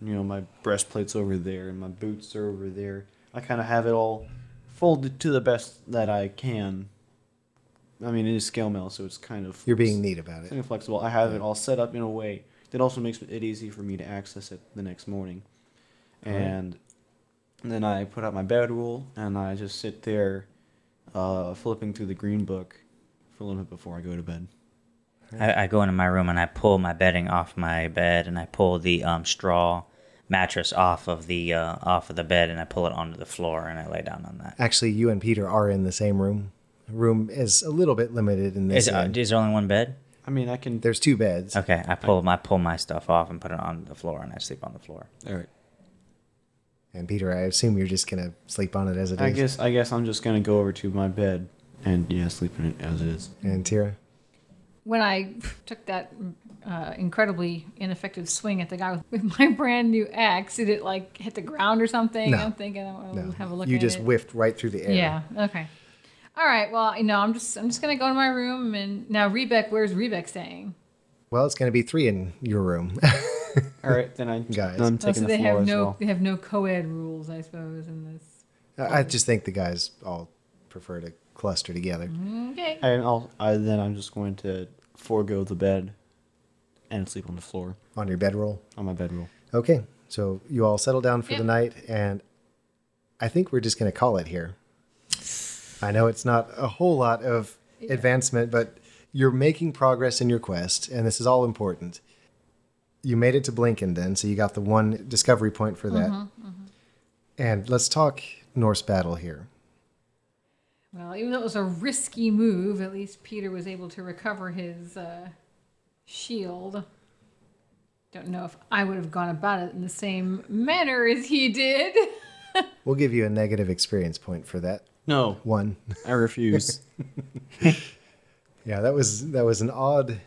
you know, my breastplate's over there and my boots are over there. I kind of have it all folded to the best that I can. I mean, it is scale mail, so it's kind of... You're being neat about it. Kind of flexible. I have it all set up in a way that also makes it easy for me to access it the next morning. And then I put out my bedroll, and I just sit there flipping through the green book for a little bit before I go to bed. I go into my room, and I pull my bedding off my bed, and I pull the straw mattress off of the bed, and I pull it onto the floor, and I lay down on that. Actually, you and Peter are in the same room. Room is a little bit limited in this. Is there only one bed? I mean, I can. There's two beds. Okay, I pull my stuff off and put it on the floor, and I sleep on the floor. All right. And Peter, I assume you're just gonna sleep on it as it is. I guess I'm just gonna go over to my bed and sleep in it as it is. And Tira. When I took that incredibly ineffective swing at the guy with my brand new axe, did it like hit the ground or something? No. I'm thinking I want to have a look at it. You just whiffed right through the air. Yeah, okay. All right. Well, you know, I'm just gonna go to my room. And now Rebec, where's Rebec staying? Well, it's gonna be 3 in your room. All right, then I'm taking the floor as well. They have no co-ed rules, I suppose, in this. I just think the guys all prefer to cluster together. Okay. Then I'm just going to forego the bed and sleep on the floor. On your bedroll? On my bedroll. Okay. So you all settle down for the night, and I think we're just going to call it here. I know it's not a whole lot of advancement, but you're making progress in your quest, and this is all important. You made it to Blinkenden, so you got the 1 discovery point for that. Mm-hmm, mm-hmm. And let's talk Norse battle here. Well, even though it was a risky move, at least Peter was able to recover his shield. Don't know if I would have gone about it in the same manner as he did. We'll give you a negative experience point for that. No. 1. I refuse. Yeah, that was an odd...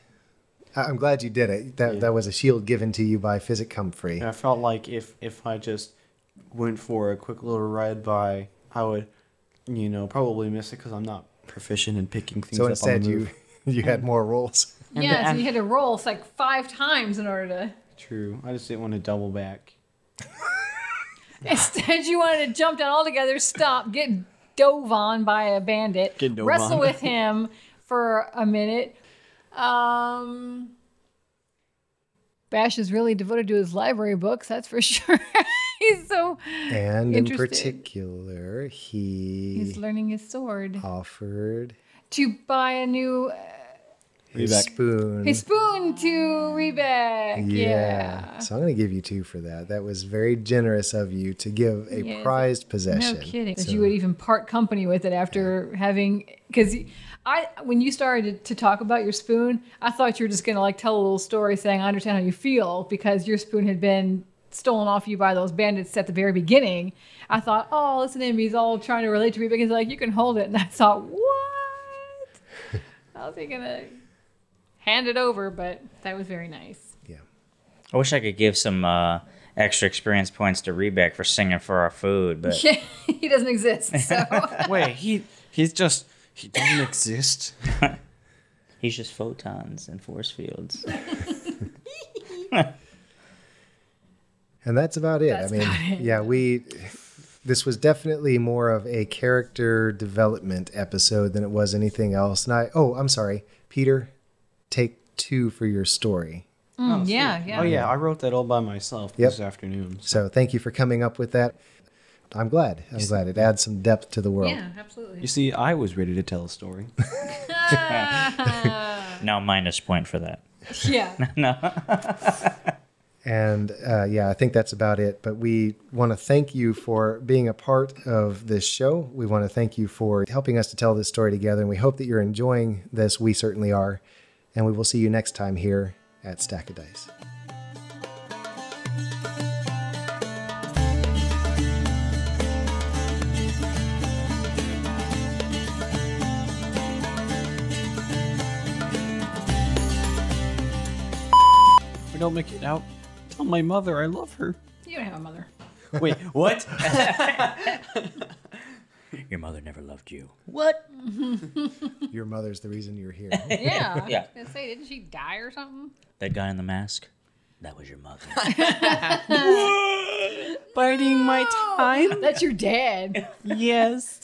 I'm glad you did it. That was a shield given to you by Physic Comfrey. I felt like if I just went for a quick little ride by, I would, you know, probably miss it because I'm not proficient in picking things up on the move. So instead you had more rolls. Yeah, so you had to roll like 5 times in order to... True. I just didn't want to double back. Instead, you wanted to jump down altogether, stop, get dove on by a bandit, wrestle with him for a minute. Bash is really devoted to his library books, that's for sure. He's so interested. In particular, he's learning his sword. Offered to buy a new his spoon to Rebec. Yeah. So I'm going to give you 2 for that. That was very generous of you to give a prized possession. No kidding. That you would even part company with it after having, because when you started to talk about your spoon, I thought you were just going to like tell a little story saying, I understand how you feel because your spoon had been stolen off you by those bandits at the very beginning. I thought, oh, listen to him. He's all trying to relate to Rebec. He's like, you can hold it. And I thought, what? How's he going to hand it over? But that was very nice. Yeah. I wish I could give some extra experience points to Rebec for singing for our food, but he doesn't exist. So. Wait, he doesn't exist. He's just photons and force fields. And that's about it. This was definitely more of a character development episode than it was anything else. And I'm sorry, Peter. Take 2 for your story. Oh, yeah. I wrote that all by myself this afternoon. So thank you for coming up with that. I'm glad. It adds some depth to the world. Yeah, absolutely. You see, I was ready to tell a story. Now minus point for that. Yeah. No. And I think that's about it. But we want to thank you for being a part of this show. We want to thank you for helping us to tell this story together. And we hope that you're enjoying this. We certainly are. And we will see you next time here at Stack of Dice. If I don't make it out, tell my mother I love her. You don't have a mother. Wait, what? Your mother never loved you. What? Your mother's the reason you're here. Yeah. I was going to say, didn't she die or something? That guy in the mask, that was your mother. What? Biding my time? That's your dad. Yes.